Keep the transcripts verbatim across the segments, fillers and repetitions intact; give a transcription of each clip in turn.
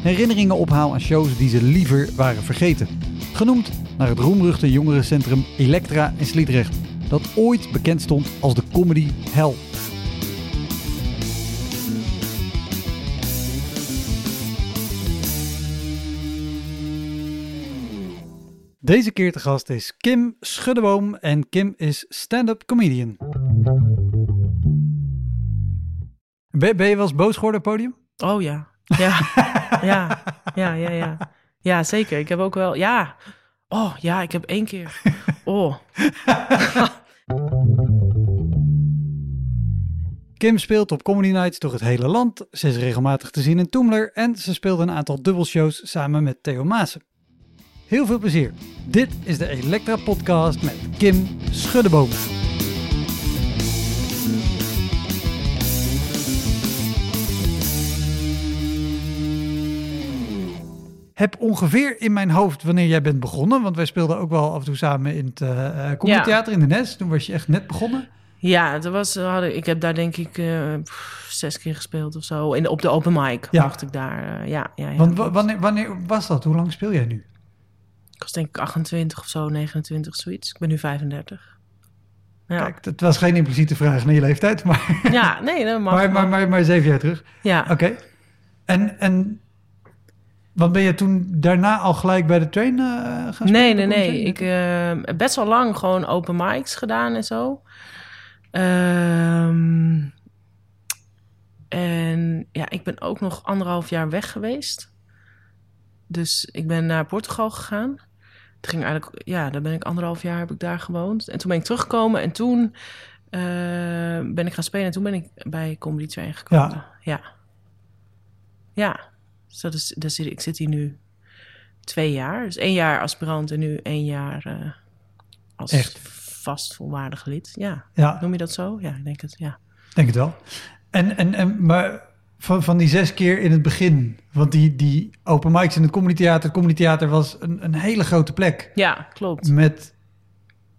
herinneringen ophaal aan shows die ze liever waren vergeten. Genoemd naar het roemruchte jongerencentrum Elektra in Sliedrecht, dat ooit bekend stond als de Comedy Hell. Deze keer te gast is Kim Schuddeboom en Kim is stand-up comedian. Ben, ben je wel eens boos geworden op het podium? Oh ja. Ja. ja, ja, ja, ja. Ja, zeker. Ik heb ook wel... Ja. Oh, ja, ik heb één keer... Oh. Kim speelt op Comedy Nights door het hele land. Ze is regelmatig te zien in Toomler. En ze speelde een aantal dubbelshows samen met Theo Maassen. Heel veel plezier. Dit is de Elektra Podcast met Kim Schuddeboom. Heb ongeveer in mijn hoofd wanneer jij bent begonnen. Want wij speelden ook wel af en toe samen in het uh, Comedy Theater in de N E S. Toen was je echt net begonnen. Ja, dat was, ik heb daar denk ik uh, zes keer gespeeld of zo. In, op de open mic ja. mocht ik daar. Uh, ja, ja, ja, want w- wanneer, wanneer was dat? Hoe lang speel jij nu? Ik was denk ik achtentwintig of zo, negenentwintig, zoiets. Ik ben nu vijfendertig. Ja. Kijk, dat was geen impliciete vraag naar je leeftijd. Maar, ja, nee, dat mag. Maar, maar, maar, maar zeven jaar terug. Ja. Oké. Okay. En... en want ben je toen daarna al gelijk bij de train uh, gaan spelen? Nee, nee, nee. Ik heb uh, best wel lang gewoon open mics gedaan en zo. Um, en ja, ik ben ook nog anderhalf jaar weg geweest. Dus ik ben naar Portugal gegaan. Het ging eigenlijk, ja, daar ben ik anderhalf jaar heb ik daar gewoond. En toen ben ik teruggekomen en toen uh, ben ik gaan spelen. En toen ben ik bij Comedy Train gekomen. Ja. Ja. Ja. Dus dat is, dat zit, ik zit hier nu twee jaar. Dus één jaar aspirant en nu één jaar uh, als echt vast volwaardig lid. Ja. ja, noem je dat zo? Ja, ik denk het, ja. Denk het wel. En, en, en, maar van, van die zes keer in het begin... want die, die open mics in het Comedy Theater... Comedy Theater was een, een hele grote plek. Ja, klopt. Met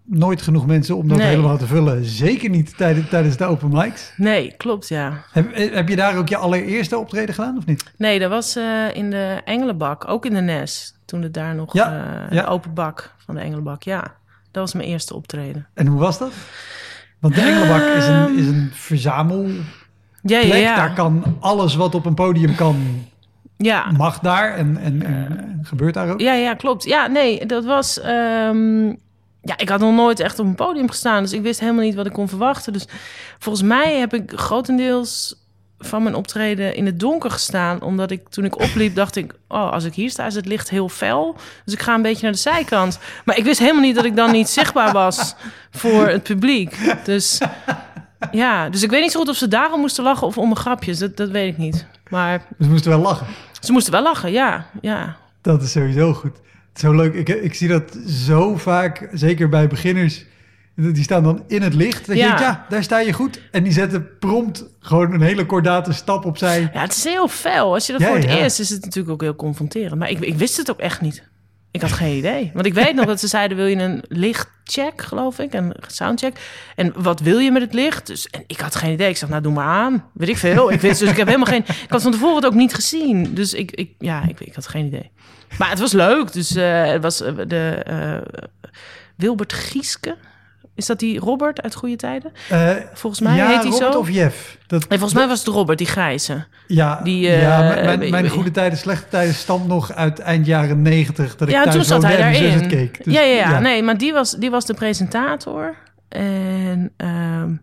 nooit genoeg mensen om dat nee. helemaal te vullen. Zeker niet tijdens, tijdens de open mics. Nee, klopt, ja. Heb, heb je daar ook je allereerste optreden gedaan, of niet? Nee, dat was uh, in de Engelenbak, ook in de N E S. Toen het daar nog ja, uh, ja. de open bak van de Engelenbak, ja. Dat was mijn eerste optreden. En hoe was dat? Want de Engelenbak um, is, een, is een verzamelplek. Ja, ja, ja. Daar kan alles wat op een podium kan... Ja. Mag daar en, en, en gebeurt daar ook. Ja, ja, klopt. Ja, nee, dat was... Um, Ja, ik had nog nooit echt op een podium gestaan. Dus ik wist helemaal niet wat ik kon verwachten. Dus volgens mij heb ik grotendeels van mijn optreden in het donker gestaan. Omdat ik toen ik opliep dacht ik... oh, als ik hier sta is het licht heel fel. Dus ik ga een beetje naar de zijkant. Maar ik wist helemaal niet dat ik dan niet zichtbaar was voor het publiek. Dus ja, dus ik weet niet zo goed of ze daarom moesten lachen of om mijn grapjes. Dat, dat weet ik niet. Maar ze moesten wel lachen. Ze moesten wel lachen, ja. ja. Dat is sowieso goed. Zo leuk. Ik, ik zie dat zo vaak, zeker bij beginners. Die staan dan in het licht. Dan ja. denk je, ja, daar sta je goed. En die zetten prompt gewoon een hele kordate stap opzij. Ja, het is heel fel. Als je dat ja, voor het ja. eerst is het natuurlijk ook heel confronterend. Maar ik, ik wist het ook echt niet. Ik had geen idee. Want ik weet nog dat ze zeiden, wil je een lichtcheck, geloof ik? Een soundcheck. En wat wil je met het licht? Dus, en ik had geen idee. Ik zeg, nou, doe maar aan. Weet ik veel. Ik wist dus, ik heb helemaal geen... Ik had van tevoren het ook niet gezien. Dus ik, ik ja, ik, ik had geen idee. Maar het was leuk. Dus uh, het was uh, de uh, Wilbert Giesken. Is dat die Robert uit Goede Tijden? Uh, volgens mij ja, heet hij zo. Ja, Robert of Jeff. Dat, nee, volgens dat, mij was het Robert, die grijze. Ja, die, uh, ja mijn, mijn, mijn Goede Tijden, Slechte Tijden stamt nog uit eind jaren negentig. Dat ja, ik thuis toen zat hij daarin. Het keek. Dus, ja, ja, ja, ja, nee, maar die was, die was de presentator. En um,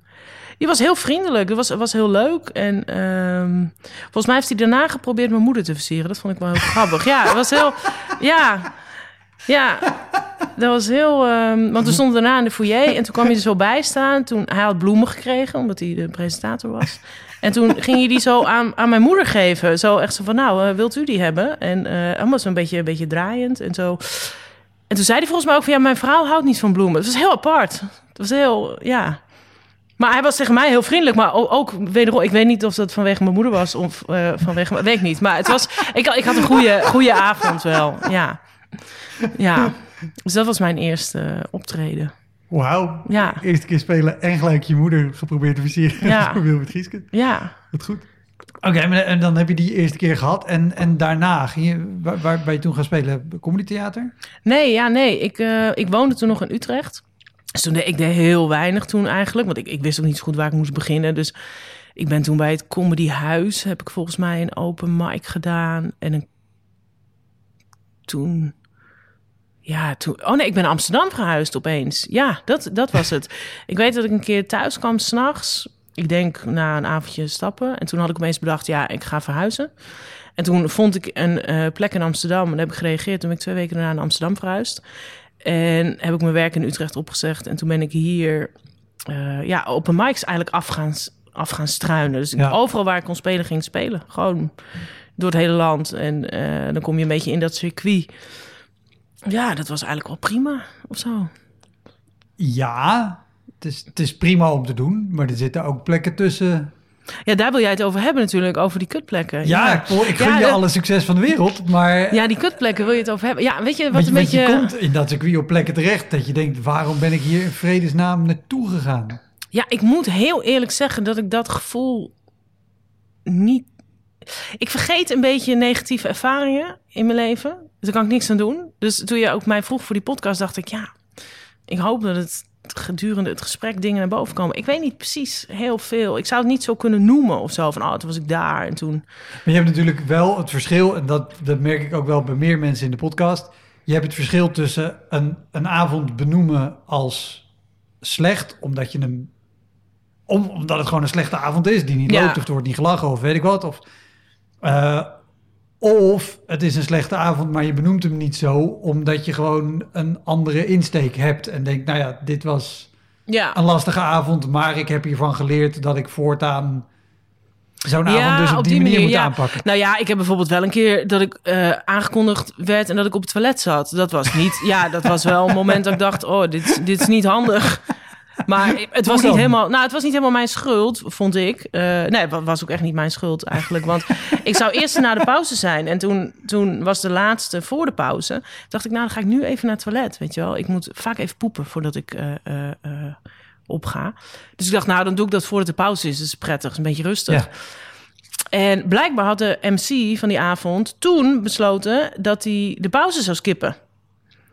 die was heel vriendelijk. Dat was, was heel leuk. En um, volgens mij heeft hij daarna geprobeerd mijn moeder te versieren. Dat vond ik wel heel grappig. Ja, het was heel... Ja, ja. Dat was heel... Um, want we stonden daarna in de foyer. En toen kwam hij er zo bij staan. Toen, hij had bloemen gekregen, omdat hij de presentator was. En toen ging hij die zo aan, aan mijn moeder geven. Zo echt zo van, nou, uh, wilt u die hebben? En uh, allemaal zo'n beetje, een beetje draaiend en zo. En toen zei hij volgens mij ook van... Ja, mijn vrouw houdt niet van bloemen. Het was heel apart. Het was heel... Ja... Maar hij was tegen mij heel vriendelijk, maar ook wederom. Ik weet niet of dat vanwege mijn moeder was of uh, vanwege, weet ik niet. Maar het was, ik, ik had een goede, goede avond wel. Ja, ja. Dus dat was mijn eerste optreden. Wauw. Ja. Eerste keer spelen en gelijk je moeder geprobeerd te versieren. Ja. Voor Wilbert Giesken. Ja. Wat goed. Oké, okay, en dan heb je die eerste keer gehad. En, en daarna, ging je, waar, waar ben je toen gaan spelen? Comedy theater? Nee, ja, nee. Ik, uh, ik woonde toen nog in Utrecht. Dus toen deed, ik deed heel weinig toen eigenlijk. Want ik, ik wist ook niet zo goed waar ik moest beginnen. Dus ik ben toen bij het Comedy Huis... heb ik volgens mij een open mic gedaan. En een... toen... Ja, toen... Oh nee, ik ben in Amsterdam gehuisd opeens. Ja, dat, dat was het. Ik weet dat ik een keer thuis kwam s'nachts. Ik denk na een avondje stappen. En toen had ik opeens bedacht, ja, ik ga verhuizen. En toen vond ik een uh, plek in Amsterdam. En daar heb ik gereageerd. Toen ben ik twee weken daarna naar Amsterdam verhuisd. En heb ik mijn werk in Utrecht opgezegd. En toen ben ik hier uh, ja, open mics eigenlijk af gaan, af gaan struinen. Dus ja. Overal waar ik kon spelen, ging spelen. Gewoon door het hele land. En uh, dan kom je een beetje in dat circuit. Ja, dat was eigenlijk wel prima of zo. Ja, het is, het is prima om te doen. Maar er zitten ook plekken tussen... Ja, daar wil jij het over hebben natuurlijk, over die kutplekken. Ja, ja. ik, ik gun ja, je de... alle succes van de wereld, maar... Ja, die kutplekken wil je het over hebben. Ja, weet je wat want, een want beetje... je komt in dat circuit op plekken terecht dat je denkt... waarom ben ik hier in vredesnaam naartoe gegaan? Ja, ik moet heel eerlijk zeggen dat ik dat gevoel niet... Ik vergeet een beetje negatieve ervaringen in mijn leven. Dus daar kan ik niks aan doen. Dus toen je ook mij vroeg voor die podcast, dacht ik... ja, ik hoop dat het... gedurende het gesprek dingen naar boven komen. Ik weet niet precies heel veel. Ik zou het niet zo kunnen noemen of zo. Van, oh, toen was ik daar en toen... Maar je hebt natuurlijk wel het verschil... en dat, dat merk ik ook wel bij meer mensen in de podcast... je hebt het verschil tussen een, een avond benoemen als slecht... omdat je hem, om, omdat het gewoon een slechte avond is... die niet ja. loopt of er wordt niet gelachen of weet ik wat. Of, uh, of het is een slechte avond, maar je benoemt hem niet zo... omdat je gewoon een andere insteek hebt en denkt... nou ja, dit was ja. een lastige avond... maar ik heb hiervan geleerd dat ik voortaan zo'n ja, avond dus op, op die, die manier, manier moet ja. aanpakken. Nou ja, ik heb bijvoorbeeld wel een keer dat ik uh, aangekondigd werd... en dat ik op het toilet zat. Dat was niet... ja, dat was wel een moment dat ik dacht... oh, dit, dit is niet handig... Maar het was niet helemaal, nou, het was niet helemaal mijn schuld, vond ik. Uh, nee, het was ook echt niet mijn schuld eigenlijk. Want ik zou eerst na de pauze zijn. En toen, toen was de laatste voor de pauze. Dacht ik, nou, dan ga ik nu even naar het toilet. Weet je wel, ik moet vaak even poepen voordat ik uh, uh, opga. Dus ik dacht, nou, dan doe ik dat voordat de pauze is. Dat is prettig, is een beetje rustig. Ja. En blijkbaar had de M C van die avond toen besloten dat hij de pauze zou skippen.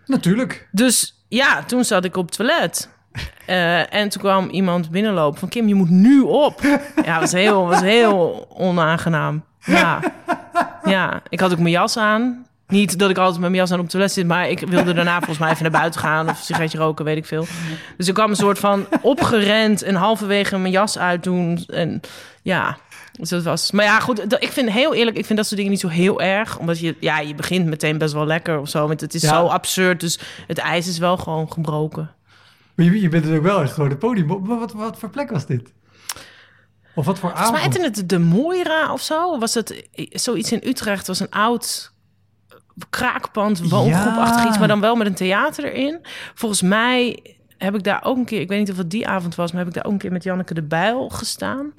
Natuurlijk. Dus ja, toen zat ik op het toilet... Uh, en toen kwam iemand binnenlopen van... Kim, je moet nu op. Ja, dat was heel, was heel onaangenaam. Ja. ja, ik had ook mijn jas aan. Niet dat ik altijd met mijn jas aan op het toilet zit... maar ik wilde daarna volgens mij even naar buiten gaan... of een sigaretje roken, weet ik veel. Dus ik kwam een soort van opgerend... en halverwege mijn jas uitdoen. En ja, dus dat was... Maar ja, goed, dat, ik vind heel eerlijk... ik vind dat soort dingen niet zo heel erg. Omdat je, ja, je begint meteen best wel lekker of zo. Want het is ja. zo absurd, dus het ijs is wel gewoon gebroken. Maar je, je bent er ook wel eens gewoon het podium. Maar wat, wat voor plek was dit? Of wat voor avond? Volgens mij heette het de Moira of zo. Was het zoiets in Utrecht? Was een oud kraakpand, woongroepachtig ja. iets. Maar dan wel met een theater erin. Volgens mij heb ik daar ook een keer... Ik weet niet of het die avond was... maar heb ik daar ook een keer met Janneke de Bijl gestaan.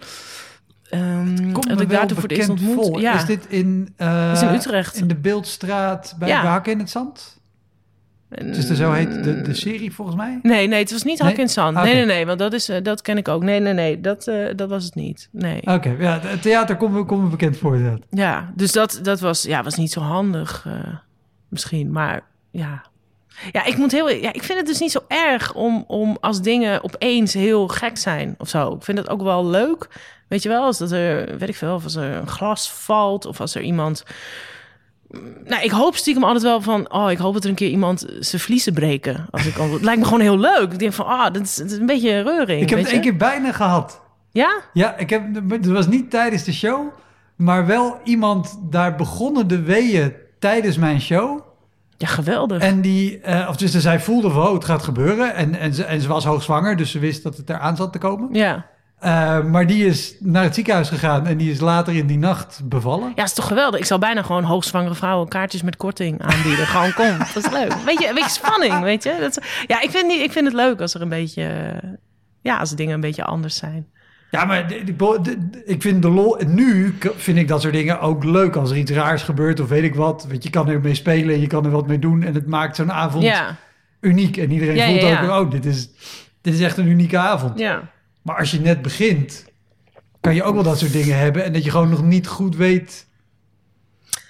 Um, Komt dat me ik wel daartoe voor het eerst ontmoet. Ja. Is dit in, uh, is in Utrecht? In de Bildtstraat bij ja. Waken in het Zand? Dus er zo heet de, de serie volgens mij? Nee, nee, het was niet Hak in Zand. Okay. Nee, nee, nee, want dat, is, uh, dat ken ik ook. Nee, nee, nee, dat, uh, dat was het niet. Nee. Oké, okay, ja, het theater komt kom bekend voor. Dat. Ja, dus dat, dat was, ja, was niet zo handig uh, misschien. Maar ja, Ja, ik moet heel. Ja, ik vind het dus niet zo erg om, om als dingen opeens heel gek zijn of zo. Ik vind het ook wel leuk. Weet je wel, als dat er, weet ik veel, of als er een glas valt of als er iemand. Nou, ik hoop stiekem altijd wel van... oh, ik hoop dat er een keer iemand zijn vliezen breken. Als ik, het lijkt me gewoon heel leuk. Ik denk van, ah, oh, dat, dat is een beetje reuring. Ik heb het één keer bijna gehad. Ja? Ja, ik heb, het was niet tijdens de show... maar wel iemand, daar begonnen de weeën tijdens mijn show. Ja, geweldig. En die, uh, of dus zij voelde van, oh, het gaat gebeuren. En, en, ze, en ze was hoogzwanger, dus ze wist dat het eraan zat te komen. Ja. Uh, maar die is naar het ziekenhuis gegaan en die is later in die nacht bevallen. Ja, is toch geweldig. Ik zal bijna gewoon hoogzwangere vrouwen kaartjes met korting aanbieden. Gewoon kom, dat is leuk. Weet je, een beetje spanning, weet je. Dat is, ja, ik vind, niet, ik vind het leuk als er een beetje, ja, als dingen een beetje anders zijn. Ja, maar de, de, de, ik vind de lol... Nu vind ik dat soort dingen ook leuk als er iets raars gebeurt of weet ik wat. Weet je, je kan er mee spelen, je kan er wat mee doen en het maakt zo'n avond ja. uniek. En iedereen ja, voelt ja, ja. ook, oh, dit is, dit is echt een unieke avond. Ja. Maar als je net begint, kan je ook wel dat soort dingen hebben... en dat je gewoon nog niet goed weet...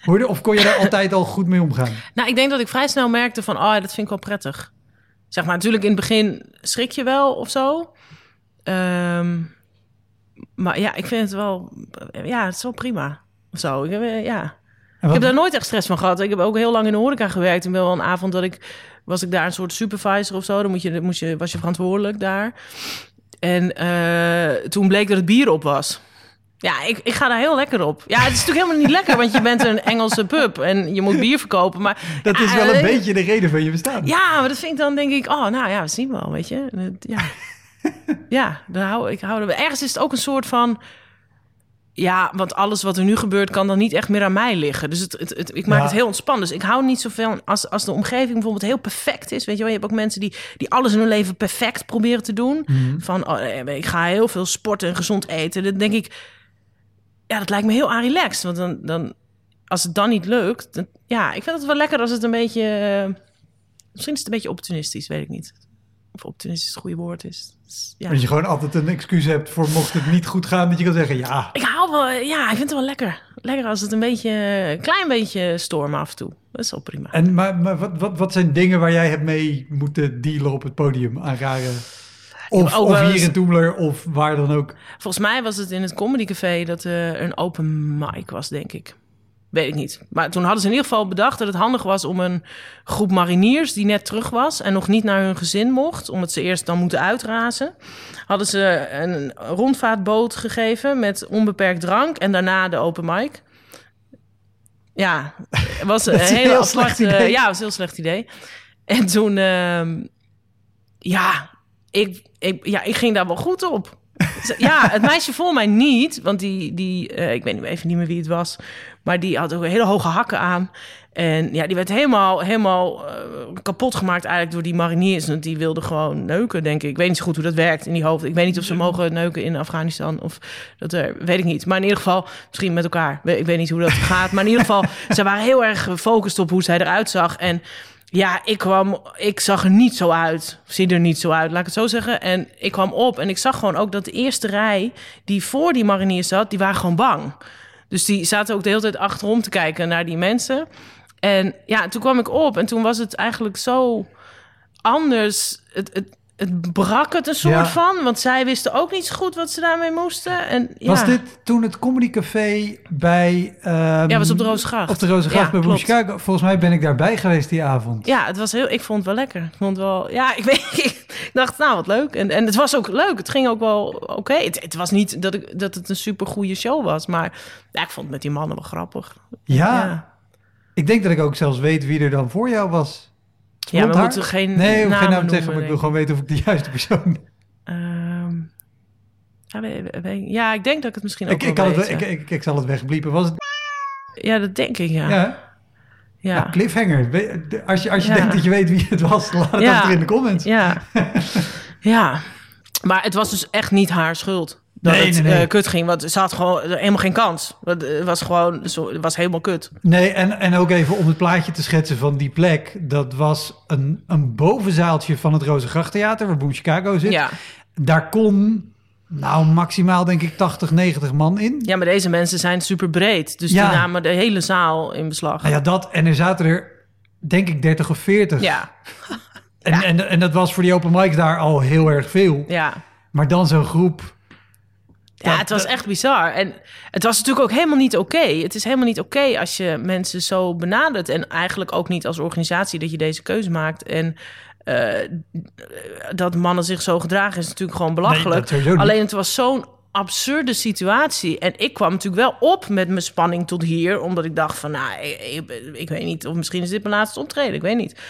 Hoorde, of kon je daar altijd al goed mee omgaan? Nou, ik denk dat ik vrij snel merkte van... oh, dat vind ik wel prettig. Zeg maar, natuurlijk in het begin schrik je wel of zo. Um, maar ja, ik vind het wel... ja, het is wel prima of zo. Ik heb, ja. Ik heb daar nooit echt stress van gehad. Ik heb ook heel lang in de horeca gewerkt. En wel een avond dat ik... was ik daar een soort supervisor of zo. Dan moet je, moet je, was je verantwoordelijk daar... En uh, toen bleek dat het bier op was. Ja, ik, ik ga daar heel lekker op. Ja, het is natuurlijk helemaal niet lekker, want je bent een Engelse pub en je moet bier verkopen. Maar dat is wel uh, een beetje de reden van je bestaan. Ja, maar dat vind ik dan, denk ik, oh, nou ja, we zien wel, weet je. Ja, ja dan hou, ik hou er wel. Ergens is het ook een soort van... ja, want alles wat er nu gebeurt kan dan niet echt meer aan mij liggen. Dus het, het, het, ik maak ja. het heel ontspannen. Dus ik hou niet zoveel... Als, als de omgeving bijvoorbeeld heel perfect is... weet je wel, je hebt ook mensen die, die alles in hun leven perfect proberen te doen. Mm-hmm. Van, oh, ik ga heel veel sporten en gezond eten. Dan denk ik... ja, dat lijkt me heel aan relaxed. Want dan, dan, als het dan niet lukt... Dan, ja, ik vind het wel lekker als het een beetje... Uh, misschien is het een beetje opportunistisch, weet ik niet. Of optimistisch het goede woord is. Dus, ja. Dat je gewoon altijd een excuus hebt voor mocht het niet goed gaan, dat je kan zeggen ja. Ik hou wel, ja, ik vind het wel lekker. Lekker als het een beetje, een klein beetje storm af en toe. Dat is wel prima. En maar, maar wat, wat, wat zijn dingen waar jij hebt mee moeten dealen op het podium aan rare... Of, of hier in Toomler of waar dan ook? Volgens mij was het in het Comedy Café dat er een open mic was, denk ik. Weet ik niet. Maar toen hadden ze in ieder geval bedacht dat het handig was om een groep mariniers die net terug was en nog niet naar hun gezin mocht, omdat ze eerst dan moeten uitrazen, hadden ze een rondvaartboot gegeven met onbeperkt drank en daarna de open mic. Ja, was een hele heel slecht idee. Ja, was een heel slecht idee. En toen, uh, ja, ik, ik, ja, ik ging daar wel goed op. Ja, het meisje voor mij niet, want die, die uh, ik weet nu even niet meer wie het was, maar die had ook hele hoge hakken aan. En ja, die werd helemaal, helemaal uh, kapot gemaakt eigenlijk door die mariniers. Want die wilden gewoon neuken, denk ik. Ik weet niet zo goed hoe dat werkt in die hoofd. Ik weet niet of ze mogen neuken in Afghanistan of dat er, weet ik niet. Maar in ieder geval, misschien met elkaar. Ik weet niet hoe dat gaat. Maar in ieder geval, ze waren heel erg gefocust op hoe zij eruit zag. En ja, ik kwam, ik zag er niet zo uit. Zie er niet zo uit, laat ik het zo zeggen. En ik kwam op en ik zag gewoon ook dat de eerste rij die voor die mariniers zat, die waren gewoon bang. Dus die zaten ook de hele tijd achterom te kijken naar die mensen. En ja, toen kwam ik op en toen was het eigenlijk zo anders. Het, het, het brak het een soort ja. van, want zij wisten ook niet zo goed wat ze daarmee moesten. En, ja. Was dit toen het Comedy Café bij... Um, ja, was op de Rozengracht. Op de Rozengracht ja, bij Boom Chicago. Volgens mij ben ik daarbij geweest die avond. Ja, het was heel, ik vond het wel lekker. Ik vond wel, ja, ik weet ik dacht, nou wat leuk. En, en het was ook leuk. Het ging ook wel oké. Okay. Het, het was niet dat, ik, dat het een super goede show was, maar ja, ik vond het met die mannen wel grappig. Ja, ja, ik denk dat ik ook zelfs weet wie er dan voor jou was. Ja, we moeten geen nee, naam, geen naam noemen, zeggen, maar ik wil gewoon weten of ik de juiste persoon... Um, ja, we, we, ja, ik denk dat ik het misschien ook ik, wel ik kan weet. Het, ik, ik, ik zal het wegbliepen. Was het... Ja, dat denk ik, ja. ja. ja. Nou, cliffhanger. Als je, als je ja. denkt dat je weet wie het was, laat het ja. achter in de comments. Ja. ja, maar het was dus echt niet haar schuld dat nee, het nee, nee. Uh, kut ging. Want ze had gewoon helemaal geen kans. Het was gewoon, het was helemaal kut. Nee, en, en ook even om het plaatje te schetsen van die plek. Dat was een, een bovenzaaltje van het Rozengrachttheater, waar Boom Chicago zit. Ja. Daar kon, nou, maximaal denk ik tachtig, negentig man in. Ja, maar deze mensen zijn super breed. Dus ja. die namen de hele zaal in beslag. Nou ja, dat. En er zaten er denk ik dertig of veertig. Ja. En, ja. En, en dat was voor die open mics daar al heel erg veel. Ja. Maar dan zo'n groep... Ja, dat, het was echt bizar. En het was natuurlijk ook helemaal niet oké. Okay. Het is helemaal niet oké okay als je mensen zo benadert. En eigenlijk ook niet als organisatie dat je deze keuze maakt. En uh, dat mannen zich zo gedragen is natuurlijk gewoon belachelijk. Nee, alleen het was zo'n absurde situatie. En ik kwam natuurlijk wel op met mijn spanning tot hier. Omdat ik dacht van, nou, ik, ik, ik weet niet. Of misschien is dit mijn laatste optreden, ik weet niet.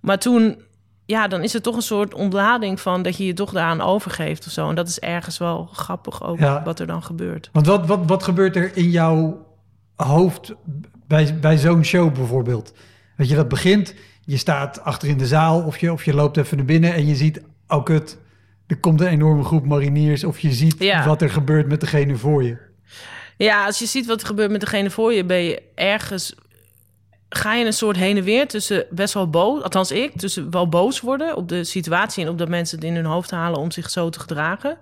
Maar toen, ja, dan is er toch een soort ontlading van dat je je toch daaraan overgeeft of zo. En dat is ergens wel grappig ook, ja, wat er dan gebeurt. Want wat, wat, wat gebeurt er in jouw hoofd bij, bij zo'n show bijvoorbeeld? Weet je, dat begint, je staat achter in de zaal of je, of je loopt even naar binnen en je ziet, oh kut, er komt een enorme groep mariniers, of je ziet, ja, wat er gebeurt met degene voor je. Ja, als je ziet wat er gebeurt met degene voor je, ben je ergens... ga je een soort heen en weer tussen best wel boos... althans ik, tussen wel boos worden op de situatie... en op dat mensen het in hun hoofd halen om zich zo te gedragen.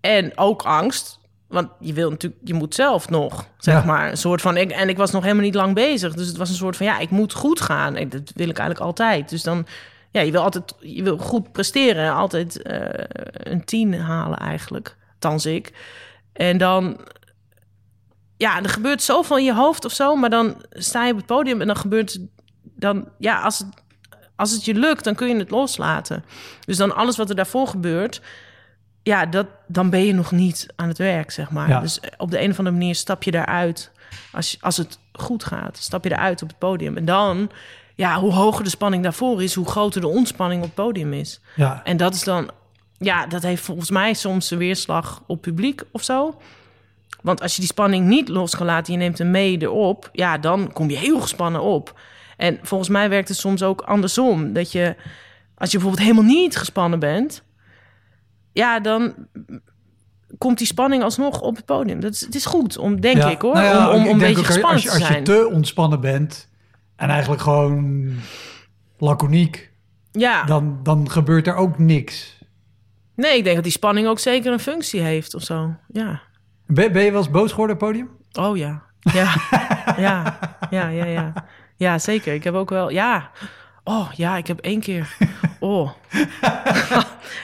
En ook angst, want je wil natuurlijk, je moet zelf nog, zeg ja. maar, een soort van... Ik, en ik was nog helemaal niet lang bezig, dus het was een soort van... ja, ik moet goed gaan, en dat wil ik eigenlijk altijd. Dus dan, ja, je wil altijd je wil goed presteren... altijd uh, een tien halen eigenlijk, althans ik. En dan... ja, er gebeurt zoveel in je hoofd of zo, maar dan sta je op het podium en dan gebeurt dan, ja, als het, als het je lukt, dan kun je het loslaten. Dus dan alles wat er daarvoor gebeurt, ja, dat, dan ben je nog niet aan het werk, zeg maar. Ja. Dus op de een of andere manier stap je daaruit, als, je, als het goed gaat, stap je eruit op het podium. En dan, ja, hoe hoger de spanning daarvoor is, hoe groter de ontspanning op het podium is. Ja. En dat is dan, ja, dat heeft volgens mij soms een weerslag op publiek of zo. Want als je die spanning niet los kan laten, je neemt hem mee erop... ja, dan kom je heel gespannen op. En volgens mij werkt het soms ook andersom. Dat je, als je bijvoorbeeld helemaal niet gespannen bent... ja, dan komt die spanning alsnog op het podium. Dat is, het is goed, om, denk ja, ik, hoor, nou ja, om, om ik een beetje ook, gespannen als je, te zijn. Als je te ontspannen bent en eigenlijk gewoon laconiek... ja. dan, dan gebeurt er ook niks. Nee, ik denk dat die spanning ook zeker een functie heeft of zo, ja... Ben, ben je wel eens boos geworden op het podium? Oh ja. Ja. ja, ja, ja, ja. Ja, zeker. Ik heb ook wel... Ja. Oh ja, ik heb één keer... Oh.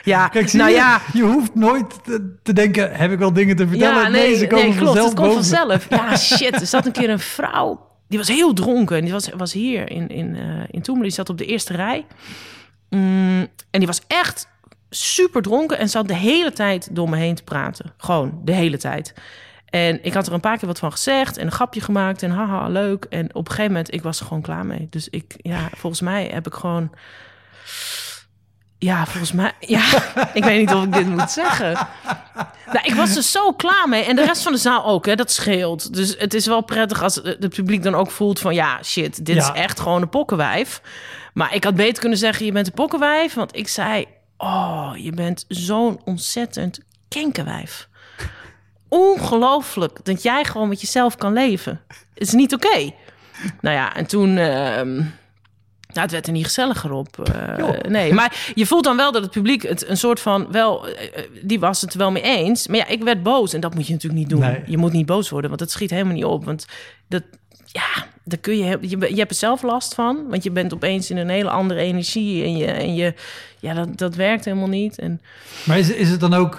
ja, Kijk, nou je, ja. Je hoeft nooit te, te denken... heb ik wel dingen te vertellen? Ja, nee, nee, ze komen nee, klopt, vanzelf het komt boven. vanzelf. Ja, shit. Er zat een keer een vrouw... die was heel dronken. Die was, was hier in, in, uh, in Toomler. Die zat op de eerste rij. Mm, en die was echt... super dronken en zat de hele tijd door me heen te praten. Gewoon, de hele tijd. En ik had er een paar keer wat van gezegd... en een grapje gemaakt en haha, leuk. En op een gegeven moment, ik was er gewoon klaar mee. Dus ik, ja, volgens mij heb ik gewoon... Ja, volgens mij... Ja, ik weet niet of ik dit moet zeggen. Nou, ik was er zo klaar mee. En de rest van de zaal ook, hè, dat scheelt. Dus het is wel prettig als het publiek dan ook voelt van... ja, shit, dit ja. is echt gewoon een pokkenwijf. Maar ik had beter kunnen zeggen, je bent een pokkenwijf. Want ik zei... oh, je bent zo'n ontzettend kenkerwijf. Ongelooflijk dat jij gewoon met jezelf kan leven. Het is niet oké. Okay. Nou ja, en toen... Uh, nou, het werd er niet gezelliger op. Uh, nee, maar je voelt dan wel dat het publiek het een soort van... wel, uh, die was het wel mee eens. Maar ja, ik werd boos. En dat moet je natuurlijk niet doen. Nee. Je moet niet boos worden, want dat schiet helemaal niet op. Want dat... ja, daar kun je, je, je hebt er zelf last van. Want je bent opeens in een hele andere energie. En je, en je ja, dat, dat werkt helemaal niet. En... Maar is, is het dan ook...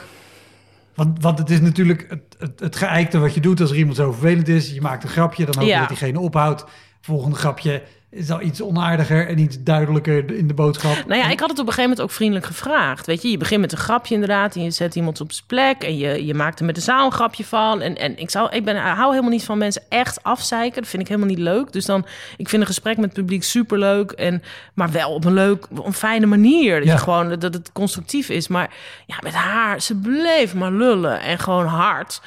Want, want het is natuurlijk het, het, het geëikte wat je doet als er iemand zo vervelend is. Je maakt een grapje, dan hoop je ja. dat diegene ophoudt. Volgende grapje is al iets onaardiger en iets duidelijker in de boodschap. Nou ja, ik had het op een gegeven moment ook vriendelijk gevraagd. Weet je, je begint met een grapje inderdaad... en je zet iemand op zijn plek... en je, je maakt er met de zaal een grapje van. En, en ik, zou, ik ben, hou helemaal niet van mensen echt afzeiken. Dat vind ik helemaal niet leuk. Dus dan, ik vind een gesprek met het publiek superleuk... En, maar wel op een leuk, op een fijne manier. Dat, ja. je gewoon, dat het constructief is. Maar ja, met haar, ze bleef maar lullen. En gewoon hard.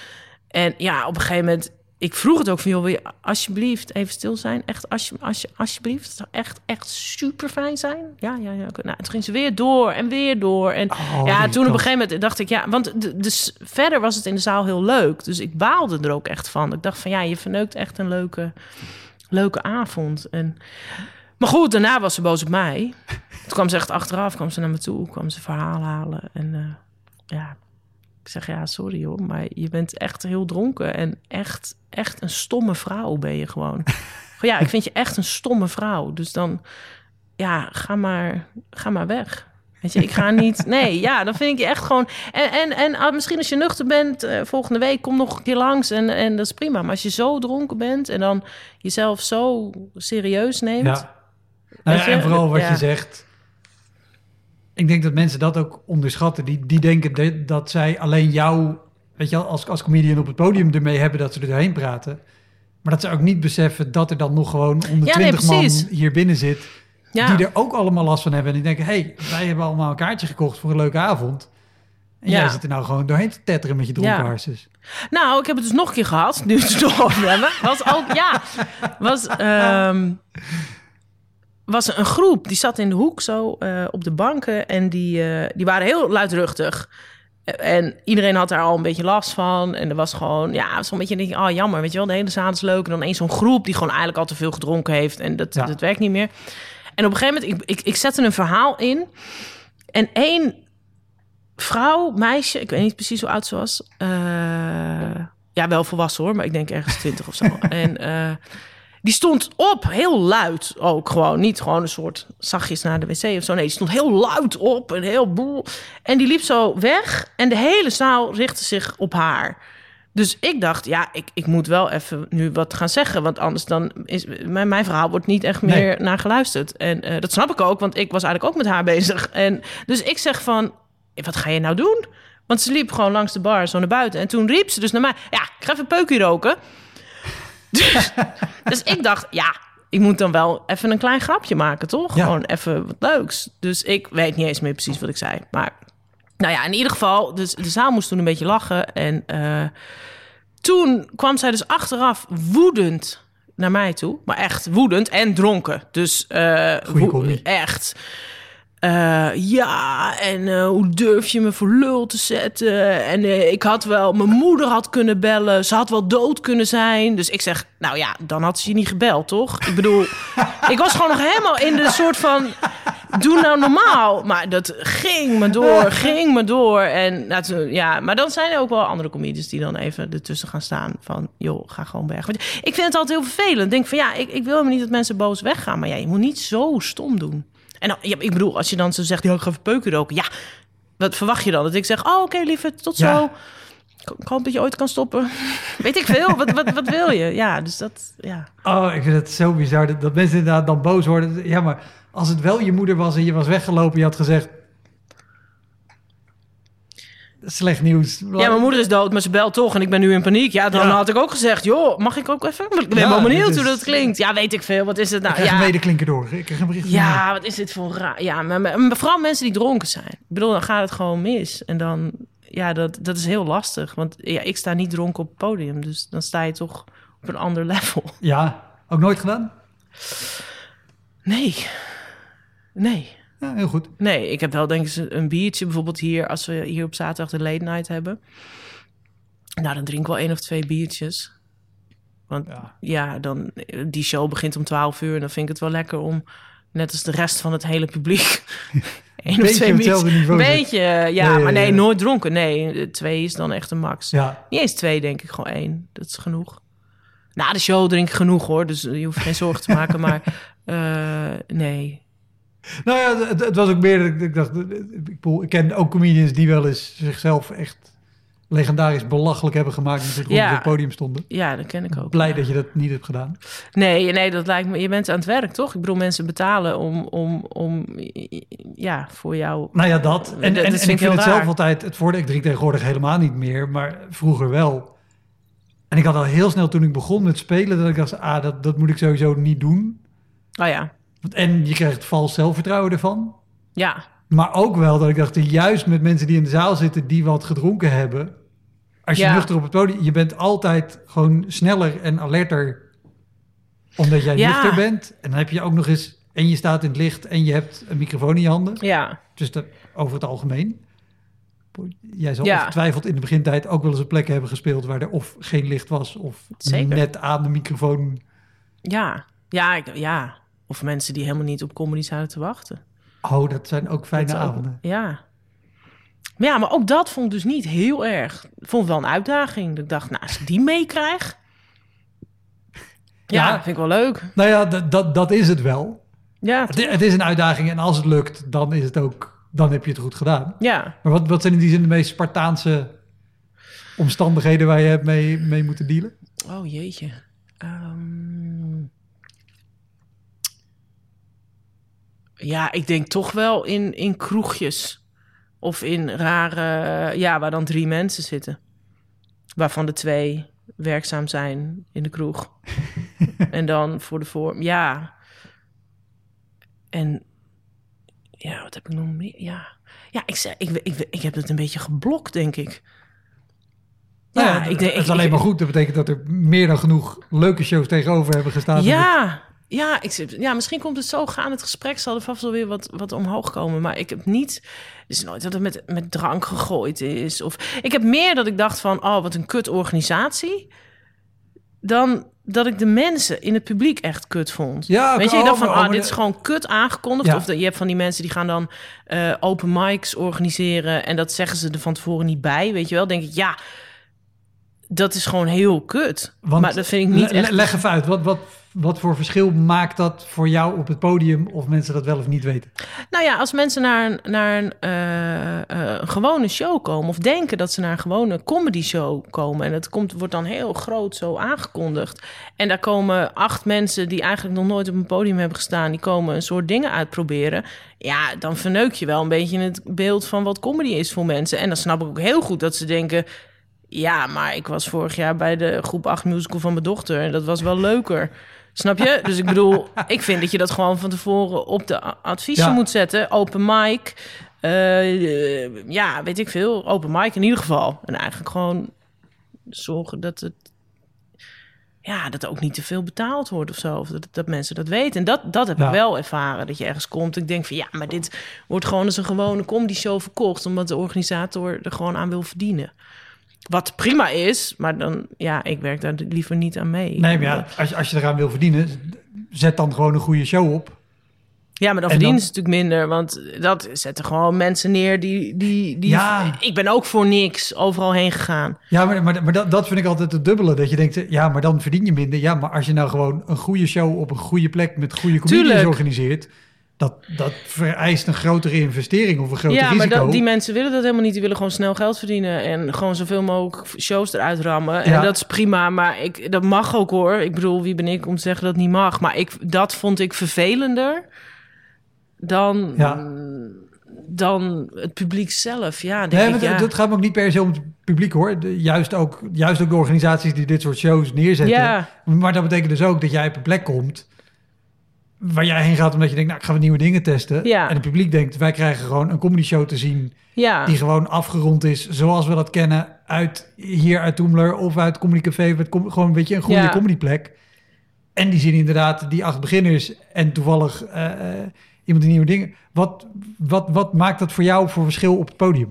En ja, op een gegeven moment... ik vroeg het ook van, joh, wil je alsjeblieft even stil zijn? Echt, alsje, alsje, alsjeblieft. Het zou echt, echt super fijn zijn. Ja, ja, ja. Nou, toen ging ze weer door en weer door. En oh, ja, toen God. op een gegeven moment dacht ik, ja... want de, dus verder was het in de zaal heel leuk. Dus ik baalde er ook echt van. Ik dacht van, ja, je verneukt echt een leuke, leuke avond. En, maar goed, daarna was ze boos op mij. Toen kwam ze echt achteraf, kwam ze naar me toe. Kwam ze verhaal halen. En uh, ja... ik zeg, ja, sorry hoor, maar je bent echt heel dronken... en echt, echt een stomme vrouw ben je gewoon. Ja, ik vind je echt een stomme vrouw. Dus dan, ja, ga maar, ga maar weg. Weet je, ik ga niet... Nee, ja, dan vind ik je echt gewoon... En, en, en ah, misschien als je nuchter bent, uh, volgende week kom nog een keer langs en, en dat is prima. Maar als je zo dronken bent en dan jezelf zo serieus neemt... Ja. Nou ja, en vooral wat ja. je zegt... Ik denk dat mensen dat ook onderschatten. Die, die denken de, dat zij alleen jou... Weet je, als, als comedian op het podium ermee hebben dat ze er doorheen praten. Maar dat ze ook niet beseffen dat er dan nog gewoon honderdtwintig ja, nee, man hier binnen zit... Ja. Die er ook allemaal last van hebben. En die denken, hé, hey, wij hebben allemaal een kaartje gekocht voor een leuke avond. En ja. jij zit er nou gewoon doorheen te tetteren met je dronken harses. Ja. Nou, ik heb het dus nog een keer gehad. Nu het erover hebben. Was ook, ja. Was, um, was een groep. Die zat in de hoek zo uh, op de banken. En die, uh, die waren heel luidruchtig. En iedereen had daar al een beetje last van. En er was gewoon, ja, zo'n beetje denk ik, oh jammer. Weet je wel, de hele zaal is leuk. En dan eens zo'n groep die gewoon eigenlijk al te veel gedronken heeft. En dat, ja. dat werkt niet meer. En op een gegeven moment, ik, ik, ik zette een verhaal in. En één vrouw, meisje, ik weet niet precies hoe oud ze was. Uh, ja, wel volwassen hoor, maar ik denk ergens twintig of zo. En uh, die stond op, heel luid ook gewoon. Niet gewoon een soort zachtjes naar de wc of zo. Nee, die stond heel luid op en heel boel. En die liep zo weg en de hele zaal richtte zich op haar. Dus ik dacht, ja, ik, ik moet wel even nu wat gaan zeggen. Want anders dan is mijn, mijn verhaal wordt niet echt meer nee. naar geluisterd. En uh, dat snap ik ook, want ik was eigenlijk ook met haar bezig. En dus ik zeg van, wat ga je nou doen? Want ze liep gewoon langs de bar zo naar buiten. En toen riep ze dus naar mij, ja, ik ga even peukje roken. Dus, dus ik dacht, ja, ik moet dan wel even een klein grapje maken, toch? Ja. Gewoon even wat leuks. Dus ik weet niet eens meer precies wat ik zei, maar... Nou ja, in ieder geval, dus de zaal moest toen een beetje lachen. En uh, toen kwam zij dus achteraf woedend naar mij toe. Maar echt woedend en dronken. Dus uh, woed, echt. Uh, ja, en uh, hoe durf je me voor lul te zetten? En uh, ik had wel, mijn moeder had kunnen bellen. Ze had wel dood kunnen zijn. Dus ik zeg, nou ja, dan had ze je niet gebeld, toch? Ik bedoel, ik was gewoon nog helemaal in de soort van... Doe nou normaal. Maar dat ging me door, ging me door. En nou, toen, ja, maar dan zijn er ook wel andere comedians die dan even ertussen gaan staan. Van, joh, ga gewoon weg. Want ik vind het altijd heel vervelend. Ik denk van, ja, ik, ik wil helemaal niet dat mensen boos weggaan. Maar ja, je moet niet zo stom doen. En dan, ja, ik bedoel, als je dan zo zegt, ja, ik ga verpeuken roken. Ja, wat verwacht je dan? Dat ik zeg, oh, oké, okay, lieve, tot ja. zo. Ik hoop dat je ooit kan stoppen. Weet ik veel, wat, wat, wat wil je? Ja, dus dat, ja. Oh, ik vind het zo bizar dat, dat mensen inderdaad dan boos worden. Ja, maar... Als het wel je moeder was en je was weggelopen... je had gezegd... Slecht nieuws. Ja, mijn moeder is dood, maar ze belt toch... en ik ben nu in paniek. Ja, dan ja. had ik ook gezegd... joh, mag ik ook even? Ik ben ja, wel benieuwd is, hoe dat klinkt. Ja, weet ik veel. Wat is het nou? Ik krijg ja. een medeklinker door. Ik krijg een bericht ja, van wat is dit voor raar? Ja, maar, maar vooral mensen die dronken zijn. Ik bedoel, dan gaat het gewoon mis. En dan... Ja, dat, dat is heel lastig. Want ja, ik sta niet dronken op het podium. Dus dan sta je toch op een ander level. Ja, ook nooit gedaan? Nee... Nee. Ja, heel goed. Nee, ik heb wel denk ik een biertje. Bijvoorbeeld hier, als we hier op zaterdag de late night hebben. Nou, dan drink ik wel één of twee biertjes. Want ja, ja dan, die show begint om twaalf uur. En dan vind ik het wel lekker om, net als de rest van het hele publiek... één of twee biertjes. Een beetje, ja, nee, maar nee, nee, nee, nooit dronken. Nee, twee is dan echt een max. Ja. Niet eens twee, denk ik, gewoon één. Dat is genoeg. Na de show drink ik genoeg, hoor. Dus je hoeft geen zorgen te maken. Maar uh, nee... Nou ja, het, het was ook meer dat ik dacht... Ik ken ook comedians die wel eens zichzelf echt legendarisch belachelijk hebben gemaakt... omdat ze rond ja, het podium stonden. Ja, dat ken ik ook. Blij ja. dat je dat niet hebt gedaan. Nee, nee, dat lijkt me... Je bent aan het werk, toch? Ik bedoel, mensen betalen om... om, om ja, voor jou... Nou ja, dat. En, en, dat en, vind en ik vind het raar. Zelf altijd... Het voordeel, ik drink tegenwoordig helemaal niet meer, maar vroeger wel. En ik had al heel snel toen ik begon met spelen... dat ik dacht, ah, dat, dat moet ik sowieso niet doen. Oh ja. En je krijgt vals zelfvertrouwen ervan. Ja. Maar ook wel dat ik dacht, juist met mensen die in de zaal zitten... die wat gedronken hebben. Als je ja. nuchter op het podium... je bent altijd gewoon sneller en alerter. Omdat jij ja. nuchter bent. En dan heb je ook nog eens... en je staat in het licht en je hebt een microfoon in je handen. Ja. Dus dat, over het algemeen. Jij zal ja. ongetwijfeld in de begintijd ook wel eens een plek hebben gespeeld... waar er of geen licht was of Zeker. net aan de microfoon. Ja, ja, ik, ja. Of mensen die helemaal niet op comedy zouden te wachten. Oh, dat zijn ook fijne ook, avonden. Ja. Maar ja, maar ook dat vond ik dus niet heel erg. Vond wel een uitdaging. Ik dacht, nou, als ik die meekrijg... Ja, ja, vind ik wel leuk. Nou ja, dat, dat, dat is het wel. Ja. Het, het is een uitdaging en als het lukt, dan is het ook, dan heb je het goed gedaan. Ja. Maar wat, wat zijn in die zin de meest Spartaanse omstandigheden waar je hebt mee, mee moeten dealen? Oh jeetje. Um... Ja, ik denk toch wel in, in kroegjes of in rare, ja, waar dan drie mensen zitten, waarvan de twee werkzaam zijn in de kroeg. En dan voor de vorm, ja. En ja, wat heb ik nog meer? Ja, ja ik, zei, ik, ik, ik heb het een beetje geblokt, denk ik. Ja, ja ik, denk, het is ik, alleen ik, maar goed. Dat betekent dat er meer dan genoeg leuke shows tegenover hebben gestaan. Ja, ja, ik, ja misschien komt het zo gaan. Het gesprek zal er vast wel weer wat, wat omhoog komen. Maar ik heb niet... Het is nooit dat het met, met drank gegooid is. Of, ik heb meer dat ik dacht van... Oh, wat een kut organisatie. Dan... dat ik de mensen in het publiek echt kut vond. Ja, weet je, ik dacht van, ah, dit is gewoon kut aangekondigd. Ja. Of dat je hebt van die mensen die gaan dan uh, open mics organiseren... en dat zeggen ze er van tevoren niet bij, weet je wel. Denk ik, ja, dat is gewoon heel kut. Want, maar dat vind ik niet le- echt... Leg even uit, wat, wat, wat voor verschil maakt dat voor jou op het podium... of mensen dat wel of niet weten? Nou ja, als mensen naar een, naar een uh, uh, gewone show komen... of denken dat ze naar een gewone comedy show komen... en dat komt, wordt dan heel groot zo aangekondigd... en daar komen acht mensen die eigenlijk nog nooit op een podium hebben gestaan... die komen een soort dingen uitproberen... ja, dan verneuk je wel een beetje het beeld van wat comedy is voor mensen. En dan snap ik ook heel goed dat ze denken... Ja, maar ik was vorig jaar bij de groep acht musical van mijn dochter... en dat was wel leuker, snap je? Dus ik bedoel, ik vind dat je dat gewoon van tevoren op de adviezen ja. moet zetten. Open mic, uh, uh, ja, weet ik veel. Open mic in ieder geval. En eigenlijk gewoon zorgen dat het... ja, dat er ook niet te veel betaald wordt of zo. Of dat, dat mensen dat weten. En dat, dat heb ja. ik wel ervaren, dat je ergens komt. Ik denk van ja, maar dit wordt gewoon als een gewone comedy show verkocht... omdat de organisator er gewoon aan wil verdienen. Wat prima is, maar dan, ja, ik werk daar liever niet aan mee. Nee, maar ja, als je, als je eraan wil verdienen, zet dan gewoon een goede show op. Ja, maar dan verdienen dan... ze natuurlijk minder, want dat zetten gewoon mensen neer die... die, die ja. Ik ben ook voor niks overal heen gegaan. Ja, maar, maar, maar dat, dat vind ik altijd het dubbele, dat je denkt, ja, maar dan verdien je minder. Ja, maar als je nou gewoon een goede show op een goede plek met goede comedians organiseert... Dat, dat vereist een grotere investering of een groter risico. Ja, maar risico. Dat, die mensen willen dat helemaal niet. Die willen gewoon snel geld verdienen en gewoon zoveel mogelijk shows eruit rammen. Ja. En dat is prima, maar ik, dat mag ook hoor. Ik bedoel, wie ben ik om te zeggen dat het niet mag? Maar ik, dat vond ik vervelender dan, ja. dan het publiek zelf. Ja, denk nee, ik, ja. Dat gaat me ook niet per se om het publiek hoor. De, juist, ook, juist ook de organisaties die dit soort shows neerzetten. Ja. Maar dat betekent dus ook dat jij op een plek komt... waar jij heen gaat omdat je denkt, nou, ik ga weer nieuwe dingen testen. Ja. En het publiek denkt, wij krijgen gewoon een comedy show te zien... Ja. die gewoon afgerond is, zoals we dat kennen... uit hier uit Toomler of uit Comedy Café. Met com- gewoon een beetje een goede ja. comedyplek. En die zien inderdaad die acht beginners... en toevallig uh, uh, iemand die nieuwe dingen... Wat, wat, wat maakt dat voor jou voor verschil op het podium?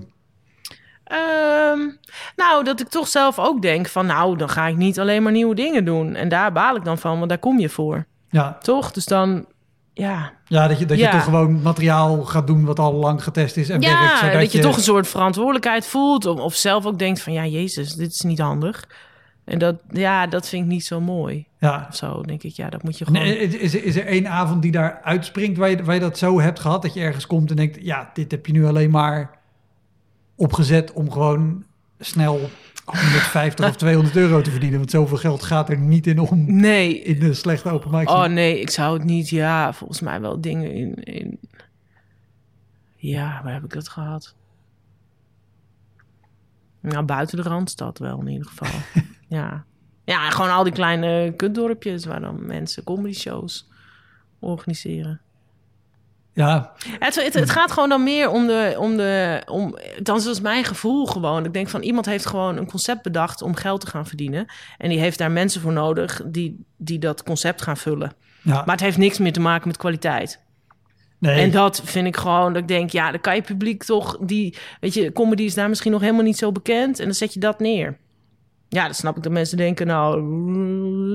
Um, nou, dat ik toch zelf ook denk van... nou, dan ga ik niet alleen maar nieuwe dingen doen. En daar baal ik dan van, want daar kom je voor. Ja. Toch? Dus dan, ja. Ja, dat je, dat je ja. toch gewoon materiaal gaat doen wat al lang getest is. En ja, werkt, zodat dat je, je toch een soort verantwoordelijkheid voelt. Of, of zelf ook denkt van, ja, Jezus, dit is niet handig. En dat, ja, dat vind ik niet zo mooi. Ja. Of zo, denk ik, ja, dat moet je gewoon... Nee, is, is er één avond die daar uitspringt waar je, waar je dat zo hebt gehad? Dat je ergens komt en denkt, ja, dit heb je nu alleen maar opgezet om gewoon snel... honderdvijftig of tweehonderd euro te verdienen. Want zoveel geld gaat er niet in om. Nee. In de slechte open mic. Oh nee, ik zou het niet. Ja, volgens mij wel dingen in... in... Ja, waar heb ik dat gehad? Nou, buiten de Randstad wel in ieder geval. ja. ja, gewoon al die kleine kutdorpjes... waar dan mensen comedy shows organiseren. Ja. Het, het, het gaat gewoon dan meer om de... om de om, dan is mijn gevoel gewoon. Ik denk van, iemand heeft gewoon een concept bedacht... om geld te gaan verdienen. En die heeft daar mensen voor nodig... die, die dat concept gaan vullen. Ja. Maar het heeft niks meer te maken met kwaliteit. Nee. En dat vind ik gewoon... dat ik denk, ja, dan kan je publiek toch... die, weet je, comedy is daar misschien nog helemaal niet zo bekend... en dan zet je dat neer. Ja, dat snap ik dat mensen denken... nou,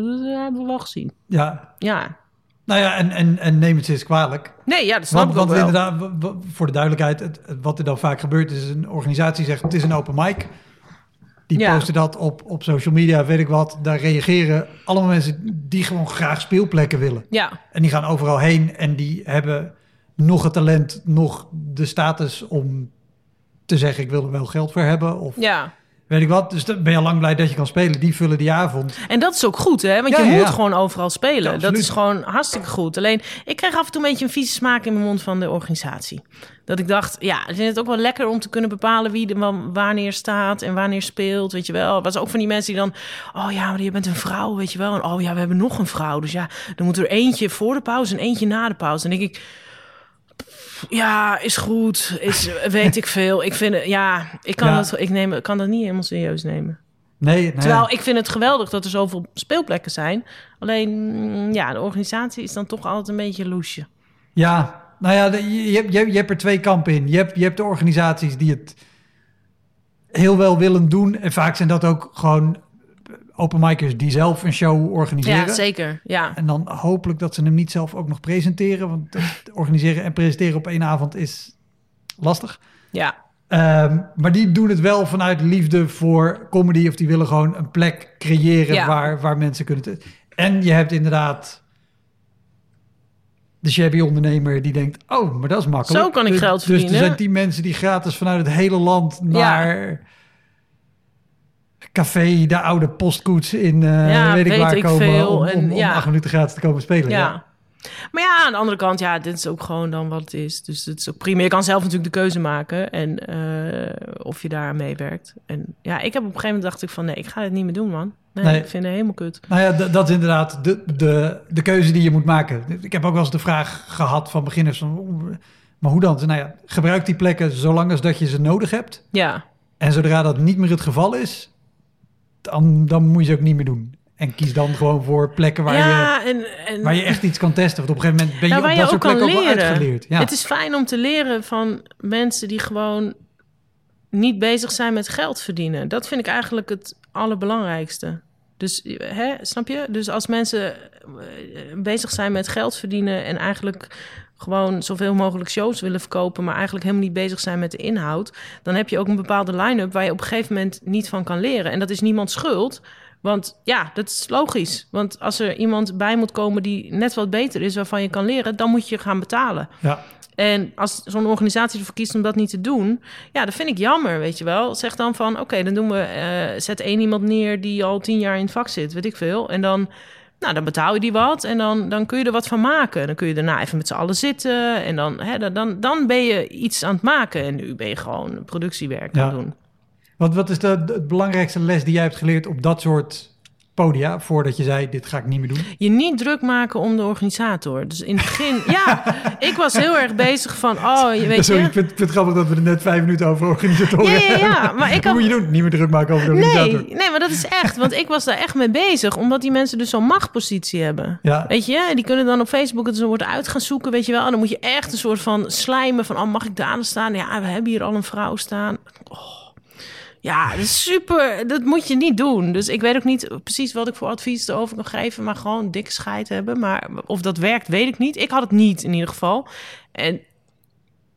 dat hebben we wel gezien. Ja. Ja. Nou ja, en, en, en neem het eens kwalijk. Nee, ja, dat snap want, ik ook want wel. Want inderdaad, voor de duidelijkheid... Het, wat er dan vaak gebeurt is... een organisatie zegt, het is een open mic. Die ja. posten dat op, op social media, weet ik wat. Daar reageren allemaal mensen die gewoon graag speelplekken willen. Ja. En die gaan overal heen en die hebben nog het talent, nog de status om te zeggen... ik wil er wel geld voor hebben of ja. weet ik wat. Dus dan ben je al lang blij dat je kan spelen. Die vullen die avond. En dat is ook goed, hè? Want ja, je ja, moet ja. gewoon overal spelen. Ja, dat is gewoon hartstikke goed. Alleen, ik krijg af en toe een beetje een vieze smaak in mijn mond van de organisatie. Dat ik dacht, ja, ik vind het ook wel lekker om te kunnen bepalen wie er wanneer staat en wanneer speelt, weet je wel. Er was ook van die mensen die dan, oh ja, maar je bent een vrouw, weet je wel. En oh ja, we hebben nog een vrouw. Dus ja, dan moet er eentje voor de pauze en eentje na de pauze. En dan denk ik, ja, is goed, is, weet ik veel. Ik vind het, ja, ik kan, ja. Dat, ik neem, kan dat niet helemaal serieus nemen. Nee, nee. Terwijl ik vind het geweldig dat er zoveel speelplekken zijn. Alleen, ja, de organisatie is dan toch altijd een beetje loesje. Ja, nou ja, je, je, je hebt er twee kampen in. Je hebt, je hebt de organisaties die het heel wel willen doen. En vaak zijn dat ook gewoon open micers die zelf een show organiseren. Ja, zeker. Ja. En dan hopelijk dat ze hem niet zelf ook nog presenteren. Want organiseren en presenteren op één avond is lastig. Ja. Um, maar die doen het wel vanuit liefde voor comedy. Of die willen gewoon een plek creëren ja. waar, waar mensen kunnen... Te- en je hebt inderdaad... de shabby ondernemer die denkt, oh, maar dat is makkelijk. Zo kan ik geld verdienen. Dus er zijn die mensen die gratis vanuit het hele land naar ja. café, de oude postkoets in uh, ja, weet, weet ik waar ik komen veel. om, om, en, om ja. acht minuten gratis te komen spelen. Ja. ja. Maar ja, aan de andere kant, ja, dit is ook gewoon dan wat het is. Dus het is ook prima. Je kan zelf natuurlijk de keuze maken en uh, of je daar aan meewerkt. En ja, ik heb op een gegeven moment dacht ik van, nee, ik ga het niet meer doen, man. Nee, nee, ik vind het helemaal kut. Nou ja, d- dat is inderdaad de, de, de keuze die je moet maken. Ik heb ook wel eens de vraag gehad van beginners van, maar hoe dan? Nou ja, gebruik die plekken zolang als dat je ze nodig hebt. Ja. En zodra dat niet meer het geval is, dan, dan moet je ze ook niet meer doen. En kies dan gewoon voor plekken waar, ja, je, en, en, waar je echt iets kan testen. Want op een gegeven moment ben je nou, op dat soort plekken leren. Ook wel uitgeleerd. Ja. Het is fijn om te leren van mensen die gewoon niet bezig zijn met geld verdienen. Dat vind ik eigenlijk het allerbelangrijkste. Dus, hè, snap je? Dus als mensen bezig zijn met geld verdienen en eigenlijk gewoon zoveel mogelijk shows willen verkopen, maar eigenlijk helemaal niet bezig zijn met de inhoud, dan heb je ook een bepaalde line-up waar je op een gegeven moment niet van kan leren. En dat is niemands schuld. Want ja, dat is logisch. Want als er iemand bij moet komen die net wat beter is, waarvan je kan leren, dan moet je gaan betalen. Ja. En als zo'n organisatie ervoor kiest om dat niet te doen, ja, dat vind ik jammer, weet je wel. Zeg dan van, oké, okay, dan doen we, uh, zet één iemand neer die al tien jaar in het vak zit, weet ik veel. En dan, nou, dan betaal je die wat en dan, dan kun je er wat van maken. Dan kun je daarna even met z'n allen zitten en dan, hè, dan, dan ben je iets aan het maken. En nu ben je gewoon productiewerk aan het ja. doen. Wat, wat is de, de belangrijkste les die jij hebt geleerd op dat soort podia, voordat je zei, dit ga ik niet meer doen? Je niet druk maken om de organisator. Dus in het begin, ja, ik was heel erg bezig van, oh, je weet Sorry, je... ik vind, vind het grappig dat we er net vijf minuten over organisatoren ja, ja, ja, maar ik had... Hoe moet je doen? Niet meer druk maken over de organisator. Nee, nee, maar dat is echt, want ik was daar echt mee bezig, omdat die mensen dus zo'n machtpositie hebben. Ja. Weet je, die kunnen dan op Facebook het soort uit gaan zoeken, weet je wel. En dan moet je echt een soort van slijmen van, oh, mag ik daar staan? Ja, we hebben hier al een vrouw staan. Oh. Ja, dat is super. Dat moet je niet doen. Dus ik weet ook niet precies wat ik voor advies erover kan geven. Maar gewoon dikke scheid hebben. Maar of dat werkt, weet ik niet. Ik had het niet in ieder geval. En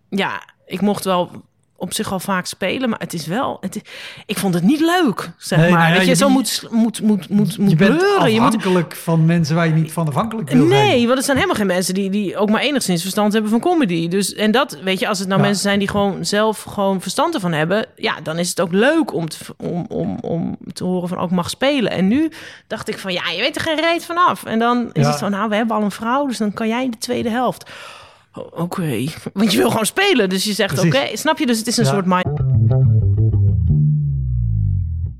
ja, ik mocht wel op zich al vaak spelen. Maar het is wel... Het is, ik vond het niet leuk, zeg nee, maar. Nou ja, dat je, je zo moet, moet, moet, moet, moet je bent bleuren. Je bent afhankelijk van mensen waar je niet van afhankelijk wil nee, zijn. Want het zijn helemaal geen mensen die, die ook maar enigszins verstand hebben van comedy. Dus, en dat, weet je, als het nou ja. mensen zijn die gewoon zelf gewoon verstand ervan hebben, ja, dan is het ook leuk om te, om, om, om te horen van ook mag spelen. En nu dacht ik van, ja, je weet er geen reet vanaf. En dan is ja. het zo, nou, we hebben al een vrouw, dus dan kan jij de tweede helft. Oké, okay. Want je wil gewoon spelen, dus je zegt oké. Okay. Snap je? Dus het is een ja. soort mind.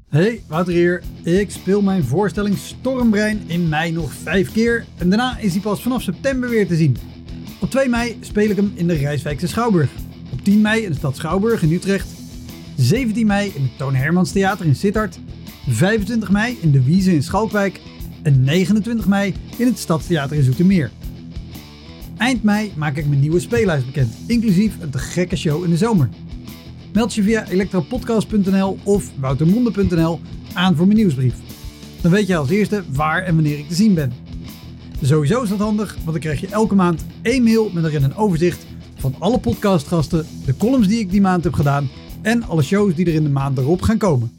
Hey, Wouter hier. Ik speel mijn voorstelling Stormbrein in mei nog vijf keer. En daarna is die pas vanaf september weer te zien. Op twee mei speel ik hem in de Rijswijkse Schouwburg. Op tien mei in de Stadsschouwburg in Utrecht. zeventien mei in het Toon Hermans Theater in Sittard. vijfentwintig mei in de Wiese in Schalkwijk. En negenentwintig mei in het Stadstheater in Zoetermeer. Eind mei maak ik mijn nieuwe speellijst bekend, inclusief een te gekke show in de zomer. Meld je via elektrapodcast punt n l of woutermonde punt n l aan voor mijn nieuwsbrief. Dan weet je als eerste waar en wanneer ik te zien ben. Sowieso is dat handig, want dan krijg je elke maand één mail met daarin een overzicht van alle podcastgasten, de columns die ik die maand heb gedaan en alle shows die er in de maand erop gaan komen.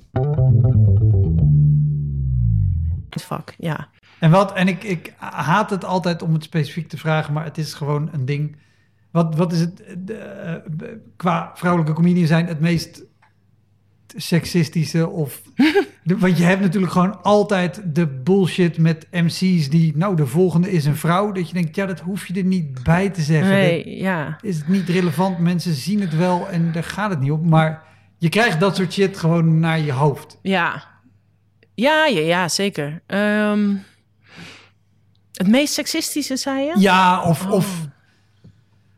vak, ja. En, wat, en ik, ik haat het altijd om het specifiek te vragen, maar het is gewoon een ding. Wat, wat is het, de, qua vrouwelijke comedian zijn, het meest seksistische of... de, want je hebt natuurlijk gewoon altijd de bullshit met M C's die... Nou, de volgende is een vrouw. Dat je denkt, ja, dat hoef je er niet bij te zeggen. Nee, dat, ja. Is het niet relevant? Mensen zien het wel en daar gaat het niet op. Maar je krijgt dat soort shit gewoon naar je hoofd. Ja, ja, ja, ja zeker. Um, het meest seksistische, zei je? Ja, of... Oh. of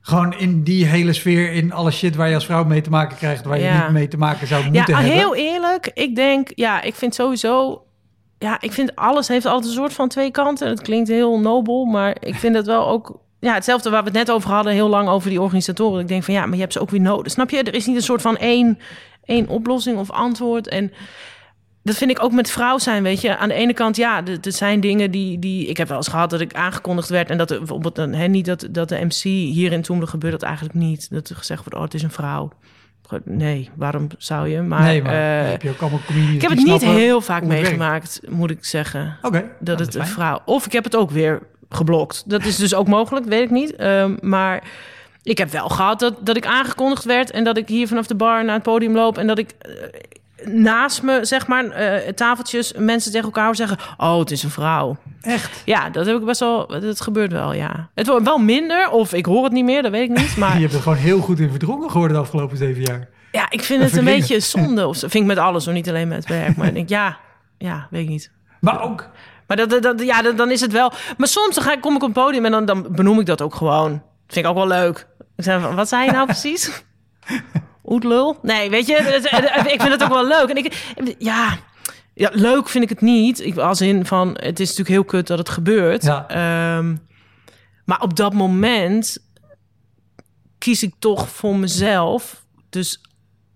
Gewoon in die hele sfeer, in alle shit waar je als vrouw mee te maken krijgt, waar je ja. niet mee te maken zou moeten ja, hebben. Ja, heel eerlijk. Ik denk, ja, ik vind sowieso... Ja, ik vind alles heeft altijd een soort van twee kanten. Het klinkt heel nobel, maar ik vind dat wel ook... Ja, hetzelfde waar we het net over hadden, heel lang over die organisatoren. Ik denk van, ja, maar je hebt ze ook weer nodig. Snap je? Er is niet een soort van één, één oplossing of antwoord. En dat vind ik ook met vrouw zijn, weet je. Aan de ene kant, ja, er zijn dingen die... die ik heb wel eens gehad dat ik aangekondigd werd... en dat er bijvoorbeeld he, niet dat, dat de M C hier in Toomler gebeurt dat eigenlijk niet. Dat er gezegd wordt, oh, het is een vrouw. Nee, waarom zou je? Maar, nee, maar uh, heb je ook allemaal comedians ik heb het niet heel vaak meegemaakt, moet ik zeggen. Oké. Okay, dat het een vrouw... Of ik heb het ook weer geblokt. Dat is dus ook mogelijk, weet ik niet. Uh, maar... Ik heb wel gehad dat, dat ik aangekondigd werd... en dat ik hier vanaf de bar naar het podium loop... en dat ik uh, naast me, zeg maar, uh, tafeltjes... mensen tegen elkaar zeggen... oh, het is een vrouw. Echt? Ja, dat heb ik best wel... Dat gebeurt wel, ja. Het wordt wel minder, of ik hoor het niet meer, dat weet ik niet. Maar... Je hebt er gewoon heel goed in verdrongen geworden de afgelopen zeven jaar. Ja, ik vind dat het een beetje zonde. Of vind ik met alles, hoor, niet alleen met werk. Maar ik denk, ja, ja, weet ik niet. Maar ook... Maar dat, dat, dat, ja, dat, dan is het wel... Maar soms dan ga ik, kom ik op het podium en dan, dan benoem ik dat ook gewoon. Dat vind ik ook wel leuk. Ik zei, wat zei je nou precies? Oetlul? Nee, weet je, ik vind het ook wel leuk. En ik, ja, ja, leuk vind ik het niet. Ik, als in van, het is natuurlijk heel kut dat het gebeurt. Ja. Um, maar op dat moment kies ik toch voor mezelf. Dus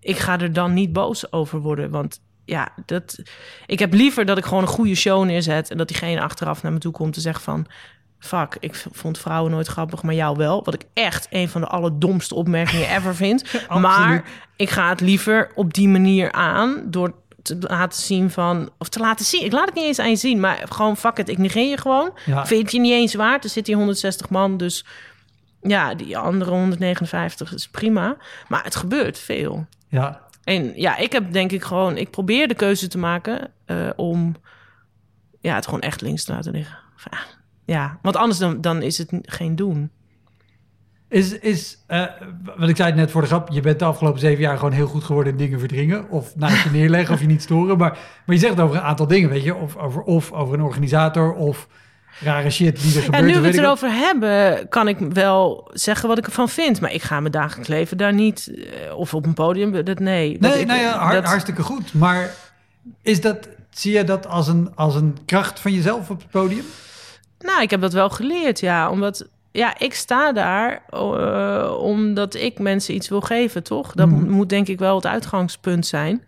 ik ga er dan niet boos over worden. Want ja, dat, ik heb liever dat ik gewoon een goede show neerzet... en dat diegene achteraf naar me toe komt en zegt van... Fuck, ik vond vrouwen nooit grappig, maar jou wel. Wat ik echt een van de allerdomste opmerkingen ever vind. Maar ik ga het liever op die manier aan... door te laten zien van... Of te laten zien, ik laat het niet eens aan je zien... maar gewoon fuck it, ik negeer je gewoon. Ja. Vind je niet eens waard, er zitten hier honderdzestig man... dus ja, die andere honderdnegenenvijftig is prima. Maar het gebeurt veel. Ja. En ja, ik heb denk ik gewoon... Ik probeer de keuze te maken uh, om ja, het gewoon echt links te laten liggen. Enfin, ja, want anders dan, dan is het geen doen. Is, is uh, wat ik zei net voor de grap... je bent de afgelopen zeven jaar gewoon heel goed geworden... in dingen verdringen of naast je neerleggen of je niet storen. Maar, maar je zegt het over een aantal dingen, weet je. Of over, of over een organisator of rare shit die er gebeurt. En nu we het erover hebben, kan ik wel zeggen wat ik ervan vind. Maar ik ga mijn dagelijks leven daar niet... of op een podium, dat nee. Nee, ik, nou ja, hart, dat... hartstikke goed. Maar is dat, zie je dat als een, als een kracht van jezelf op het podium? Nou, ik heb dat wel geleerd, ja. Omdat, ja, ik sta daar uh, omdat ik mensen iets wil geven, toch? Dat mm. moet denk ik wel het uitgangspunt zijn.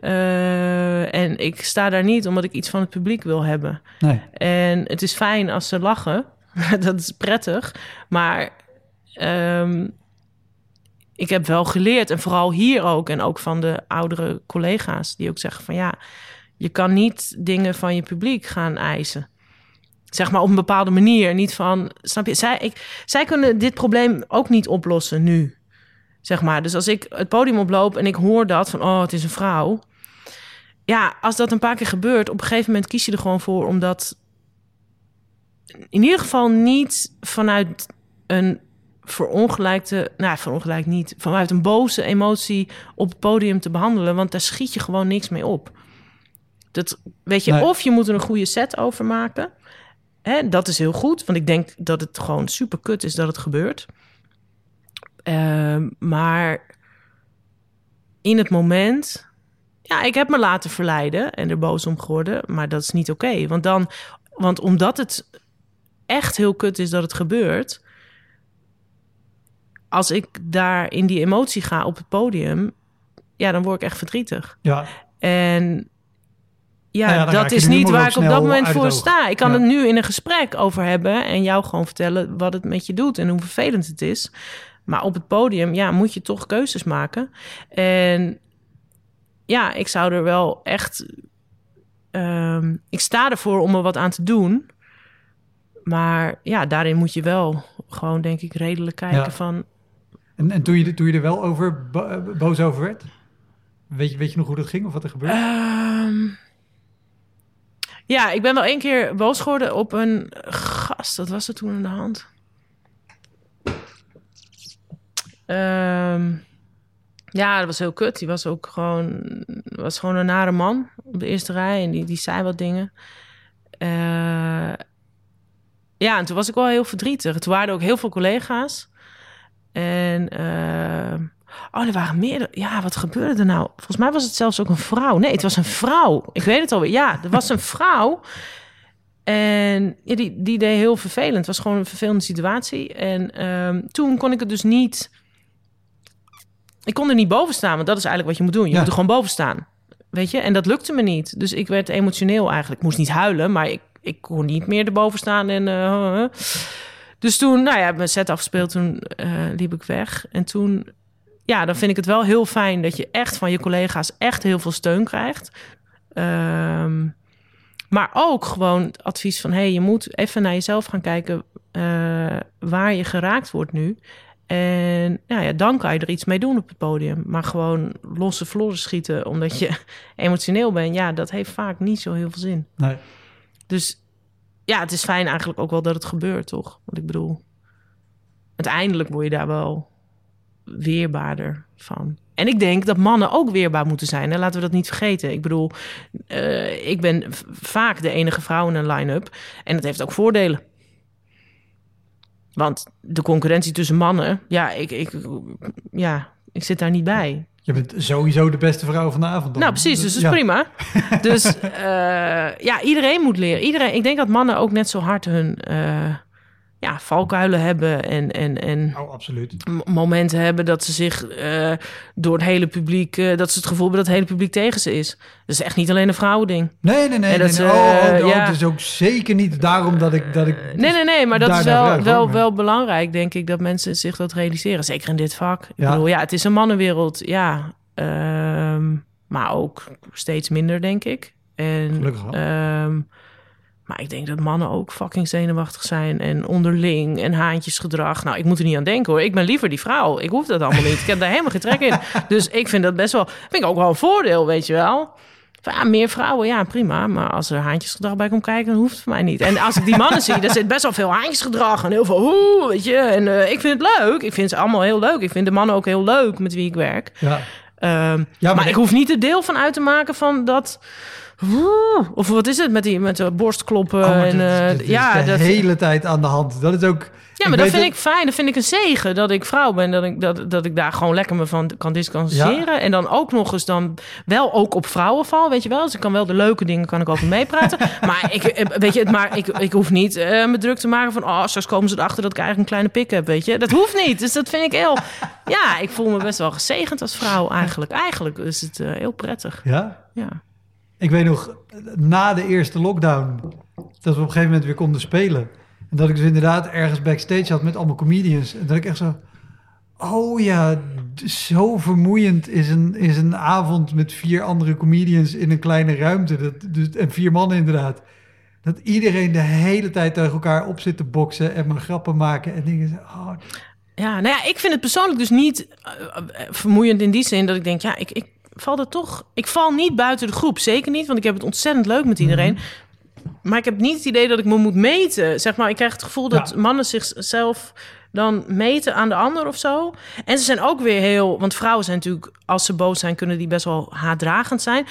Uh, en ik sta daar niet omdat ik iets van het publiek wil hebben. Nee. En het is fijn als ze lachen. Dat is prettig. Maar um, ik heb wel geleerd, en vooral hier ook... en ook van de oudere collega's die ook zeggen van... ja, je kan niet dingen van je publiek gaan eisen... Zeg maar op een bepaalde manier. Niet van, snap je? Zij, ik, zij kunnen dit probleem ook niet oplossen nu. Zeg maar. Dus als ik het podium oploop en ik hoor dat van... oh, het is een vrouw. Ja, als dat een paar keer gebeurt... op een gegeven moment kies je er gewoon voor... om dat in ieder geval niet vanuit een verongelijkte... nou, verongelijkt niet... vanuit een boze emotie op het podium te behandelen. Want daar schiet je gewoon niks mee op. Dat, weet je, nee. Of je moet er een goede set over maken... He, dat is heel goed, want ik denk dat het gewoon super kut is dat het gebeurt. Uh, maar in het moment... Ja, ik heb me laten verleiden en er boos om geworden. Maar dat is niet oké. Okay, want, dan, want omdat het echt heel kut is dat het gebeurt... als ik daar in die emotie ga op het podium... ja, dan word ik echt verdrietig. Ja. En... Ja, ja dat is niet waar ik op dat moment voor sta. Ik kan ja. het nu in een gesprek over hebben... en jou gewoon vertellen wat het met je doet... en hoe vervelend het is. Maar op het podium ja, moet je toch keuzes maken. En ja, ik zou er wel echt... um, ik sta ervoor om er wat aan te doen. Maar ja, daarin moet je wel gewoon, denk ik, redelijk kijken ja. van... En, en toen, je, toen je er wel over boos over werd? Weet je, weet je nog hoe dat ging of wat er gebeurde? Um, ja, ik ben wel één keer boos geworden op een gast. Wat was er toen aan de hand? Um, ja, dat was heel kut. Die was ook gewoon, was gewoon een nare man op de eerste rij. En die, die zei wat dingen. Uh, ja, en toen was ik wel heel verdrietig. Toen waren er ook heel veel collega's. En... Uh, oh, er waren meer... Ja, wat gebeurde er nou? Volgens mij was het zelfs ook een vrouw. Nee, het was een vrouw. Ik weet het alweer. Ja, er was een vrouw. En ja, die, die deed heel vervelend. Het was gewoon een vervelende situatie. En um, toen kon ik het dus niet... Ik kon er niet boven staan, want dat is eigenlijk wat je moet doen. Je ja. moet er gewoon boven staan. Weet je? En dat lukte me niet. Dus ik werd emotioneel eigenlijk. Ik moest niet huilen, maar ik, ik kon niet meer erboven staan en... Uh, dus toen, nou ja, mijn set afgespeeld. Toen uh, liep ik weg. En toen... Ja, dan vind ik het wel heel fijn dat je echt van je collega's echt heel veel steun krijgt. Um, maar ook gewoon het advies van... hé, hey, je moet even naar jezelf gaan kijken uh, waar je geraakt wordt nu. En nou ja, dan kan je er iets mee doen op het podium. Maar gewoon losse vloeren schieten omdat je emotioneel bent... ja, dat heeft vaak niet zo heel veel zin. Nee. Dus ja, het is fijn eigenlijk ook wel dat het gebeurt, toch? Want ik bedoel, uiteindelijk word je daar wel... weerbaarder van. En ik denk dat mannen ook weerbaar moeten zijn. En laten we dat niet vergeten. Ik bedoel, uh, ik ben v- vaak de enige vrouw in een line-up. En dat heeft ook voordelen. Want de concurrentie tussen mannen... Ja, ik, ik, ja, ik zit daar niet bij. Je bent sowieso de beste vrouw van de avond. Dan. Nou, precies. Dus dat is ja. prima. Dus uh, ja, iedereen moet leren. Iedereen, ik denk dat mannen ook net zo hard hun... Uh, ja, valkuilen hebben en, en, en oh, absoluut. momenten hebben dat ze zich uh, door het hele publiek... Uh, dat ze het gevoel hebben dat het hele publiek tegen ze is. Dat is echt niet alleen een vrouwending. Nee, nee, nee. En dat nee, nee. Ze, uh, oh, oh, oh, ja. Het is ook zeker niet daarom dat ik... Dat ik dus nee, nee, nee, maar dat is wel, wel, wel, wel belangrijk, denk ik, dat mensen zich dat realiseren. Zeker in dit vak. Ja. Ik bedoel, ja, het is een mannenwereld, ja. Um, maar ook steeds minder, denk ik. En, gelukkig wel. Um, Maar ik denk dat mannen ook fucking zenuwachtig zijn... en onderling en haantjesgedrag. Nou, ik moet er niet aan denken, hoor. Ik ben liever die vrouw. Ik hoef dat allemaal niet. Ik heb daar helemaal geen trek in. Dus ik vind dat best wel... vind ik ook wel een voordeel, weet je wel. Van, ja, meer vrouwen, ja, prima. Maar als er haantjesgedrag bij komt kijken, dan hoeft het voor mij niet. En als ik die mannen zie, daar zit best wel veel haantjesgedrag... en heel veel hoe, weet je. En uh, ik vind het leuk. Ik vind ze allemaal heel leuk. Ik vind de mannen ook heel leuk met wie ik werk. Ja. Um, ja, maar maar ik... ik hoef niet er deel van uit te maken van dat... Of wat is het met die met de borstkloppen? Oh, dat, en, uh, dat is ja, de dat... hele tijd aan de hand. Dat is ook... Ja, maar dat vind het... ik fijn. Dat vind ik een zegen dat ik vrouw ben. Dat ik, dat, dat ik daar gewoon lekker me van kan distancieren. Ja. En dan ook nog eens dan wel ook op vrouwen val. Weet je wel? Dus ik kan wel de leuke dingen kan ik over meepraten. maar ik, weet je, maar ik, ik hoef niet uh, me druk te maken van... oh, straks komen ze erachter dat ik eigenlijk een kleine pik heb, weet je? Dat hoeft niet. Dus dat vind ik heel... Ja, ik voel me best wel gezegend als vrouw eigenlijk. Eigenlijk is het uh, heel prettig. Ja? Ja. Ik weet nog, na de eerste lockdown... dat we op een gegeven moment weer konden spelen... en dat ik dus inderdaad ergens backstage had met allemaal comedians... en dat ik echt zo... oh ja, zo vermoeiend is een, is een avond... met vier andere comedians in een kleine ruimte... Dat, dus, en vier mannen inderdaad... dat iedereen de hele tijd tegen elkaar op zit te boksen... en maar grappen maken en dingen... Oh. Ja, nou ja, ik vind het persoonlijk dus niet vermoeiend in die zin... dat ik denk, ja, ik... ik... Val dat toch? Ik val niet buiten de groep, zeker niet, want ik heb het ontzettend leuk met iedereen. Mm-hmm. Maar ik heb niet het idee dat ik me moet meten. Zeg maar, ik krijg het gevoel dat ja. mannen zichzelf dan meten aan de ander of zo. En ze zijn ook weer heel, want vrouwen zijn natuurlijk, als ze boos zijn, kunnen die best wel haatdragend zijn.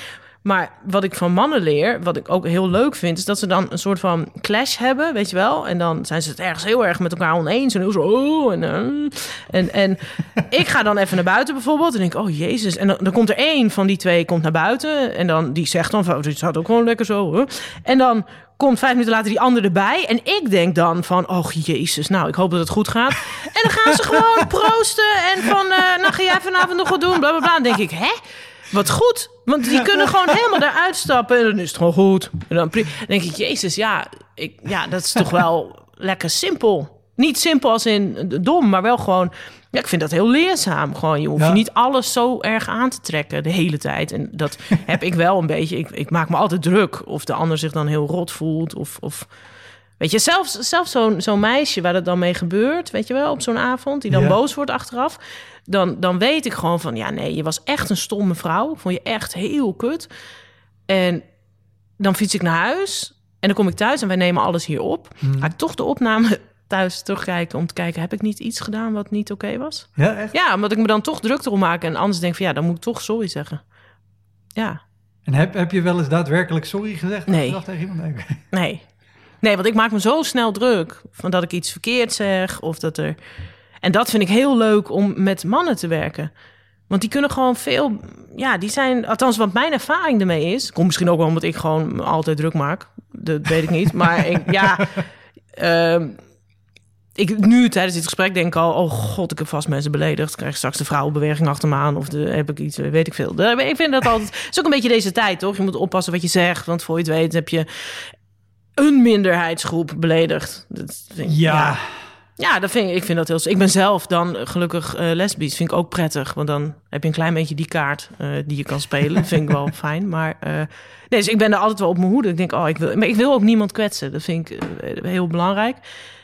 Maar wat ik van mannen leer, wat ik ook heel leuk vind... is dat ze dan een soort van clash hebben, weet je wel? En dan zijn ze het ergens heel erg met elkaar oneens. En heel zo... Oh, en, en, en ik ga dan even naar buiten bijvoorbeeld. En denk, oh jezus. En dan, dan komt er één van die twee komt naar buiten. En dan die zegt dan, van, dit staat ook gewoon lekker zo. Hoor. En dan komt vijf minuten later die ander erbij. En ik denk dan van, oh jezus, nou, ik hoop dat het goed gaat. En dan gaan ze gewoon proosten. En van, uh, nou ga jij vanavond nog wat doen? Bla, bla, bla. Dan denk ik, hè? Wat goed, want die kunnen gewoon helemaal daaruit stappen. En dan is het gewoon goed. En dan, dan denk ik, jezus, ja, ik, ja, dat is toch wel lekker simpel. Niet simpel als in dom, maar wel gewoon... Ja, ik vind dat heel leerzaam. Gewoon, je hoeft ja. niet alles zo erg aan te trekken de hele tijd. En dat heb ik wel een beetje. Ik, ik maak me altijd druk of de ander zich dan heel rot voelt. Of, of weet je, zelfs, zelfs zo'n, zo'n meisje waar het dan mee gebeurt, weet je wel, op zo'n avond, die dan ja. boos wordt achteraf. Dan, dan weet ik gewoon van, ja, nee, je was echt een stomme vrouw. Ik vond je echt heel kut. En dan fiets ik naar huis en dan kom ik thuis en wij nemen alles hier op. Hmm. Ga ik toch de opname thuis terugkijken om te kijken, heb ik niet iets gedaan wat niet oké okay was? Ja, echt? Ja, omdat ik me dan toch druk erom maak en anders denk van, ja, dan moet ik toch sorry zeggen. Ja. En heb, heb je wel eens daadwerkelijk sorry gezegd? Nee. Dacht tegen iemand, nee. nee. Nee, want ik maak me zo snel druk van dat ik iets verkeerd zeg of dat er... En dat vind ik heel leuk om met mannen te werken. Want die kunnen gewoon veel... Ja, die zijn... Althans, wat mijn ervaring ermee is... Komt misschien ook wel omdat ik gewoon altijd druk maak. Dat weet ik niet. Maar ik, ja... Uh, ik, nu tijdens dit gesprek denk ik al... Oh god, ik heb vast mensen beledigd. Krijg ik straks de vrouwenbeweging achter me aan. Of de, heb ik iets... Weet ik veel. Ik vind dat altijd... Het is ook een beetje deze tijd, toch? Je moet oppassen wat je zegt. Want voor je het weet heb je... een minderheidsgroep beledigd. Dat vind ik, ja... ja. Ja, dat vind ik, ik vind dat heel... Ik ben zelf dan gelukkig uh, lesbisch. Vind ik ook prettig. Want dan heb je een klein beetje die kaart uh, die je kan spelen. Vind ik wel fijn. Maar uh, nee, dus ik ben er altijd wel op mijn hoede. Ik denk, oh, ik wil, maar ik wil ook niemand kwetsen. Dat vind ik uh, heel belangrijk.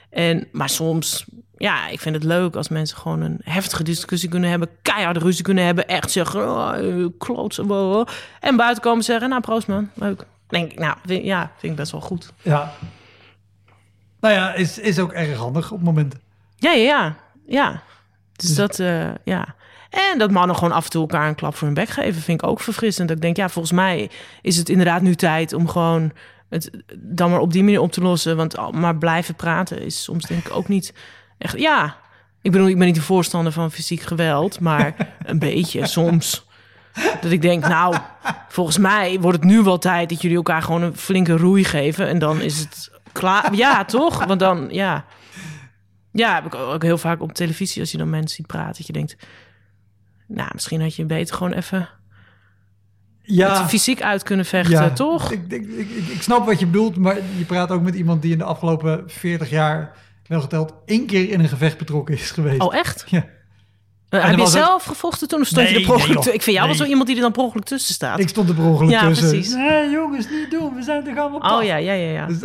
En, maar soms... Ja, ik vind het leuk als mensen gewoon een heftige discussie kunnen hebben. Keiharde ruzie kunnen hebben. Echt zeggen, oh, klotsen. Blablabla. En buiten komen zeggen, nou, proost man. Leuk. Denk ik, nou, vind, ja, vind ik best wel goed. Ja. Nou ja, is, is ook erg handig op momenten. Ja, ja, ja. ja. Dus, dus dat, uh, ja. En dat mannen gewoon af en toe elkaar een klap voor hun bek geven, vind ik ook verfrissend. Dat ik denk, ja, volgens mij is het inderdaad nu tijd om gewoon het dan maar op die manier op te lossen. Want maar blijven praten is soms denk ik ook niet echt... Ja, ik bedoel, ik ben niet de voorstander van fysiek geweld, maar een beetje soms... Dat ik denk, nou, volgens mij wordt het nu wel tijd dat jullie elkaar gewoon een flinke roei geven. En dan is het... Klaar, ja, toch? Want dan, ja. Ja, heb ik ook heel vaak op televisie... als je dan mensen ziet praten, dat je denkt... nou, misschien had je beter gewoon even... Ja, het fysiek uit kunnen vechten, ja, toch? Ik, ik, ik, ik snap wat je bedoelt, maar je praat ook met iemand... die in de afgelopen veertig jaar, wel geteld... één keer in een gevecht betrokken is geweest. Oh, echt? Ja. Uh, heb je zelf het... gevochten toen? Of stond nee, je er per ongeluk nee, t- Ik vind jou nee. wel zo iemand die er dan per ongeluk tussen staat. Ik stond er per ongeluk ja, tussen. Ja, precies. Nee, jongens, niet doen. We zijn er gaan op. Oh, ja, ja, ja, ja. Dus...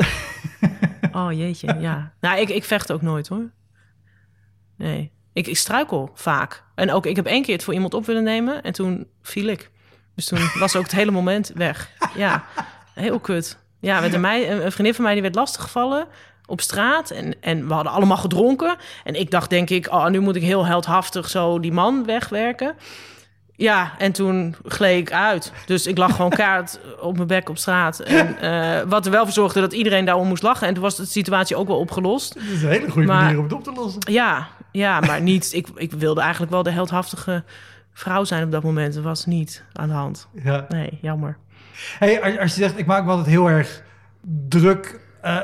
Oh, jeetje, ja. Nou, ik, ik vecht ook nooit, hoor. Nee. Ik, ik struikel vaak. En ook, ik heb één keer het voor iemand op willen nemen... en toen viel ik. Dus toen was ook het hele moment weg. Ja, heel kut. Ja, met een, mei, een vriendin van mij die werd lastiggevallen... op straat en, en we hadden allemaal gedronken. En ik dacht, denk ik, oh, nu moet ik heel heldhaftig zo die man wegwerken. Ja, en toen gleed ik uit. Dus ik lag gewoon kaart op mijn bek op straat. En, uh, wat er wel voor zorgde dat iedereen daarom moest lachen. En toen was de situatie ook wel opgelost. Dat is een hele goede maar, manier om het op te lossen. Ja, ja maar niet. Ik, ik wilde eigenlijk wel de heldhaftige vrouw zijn op dat moment. Dat was niet aan de hand. Ja. Nee, jammer. Hey, als, als je zegt, ik maak me altijd heel erg druk... Uh,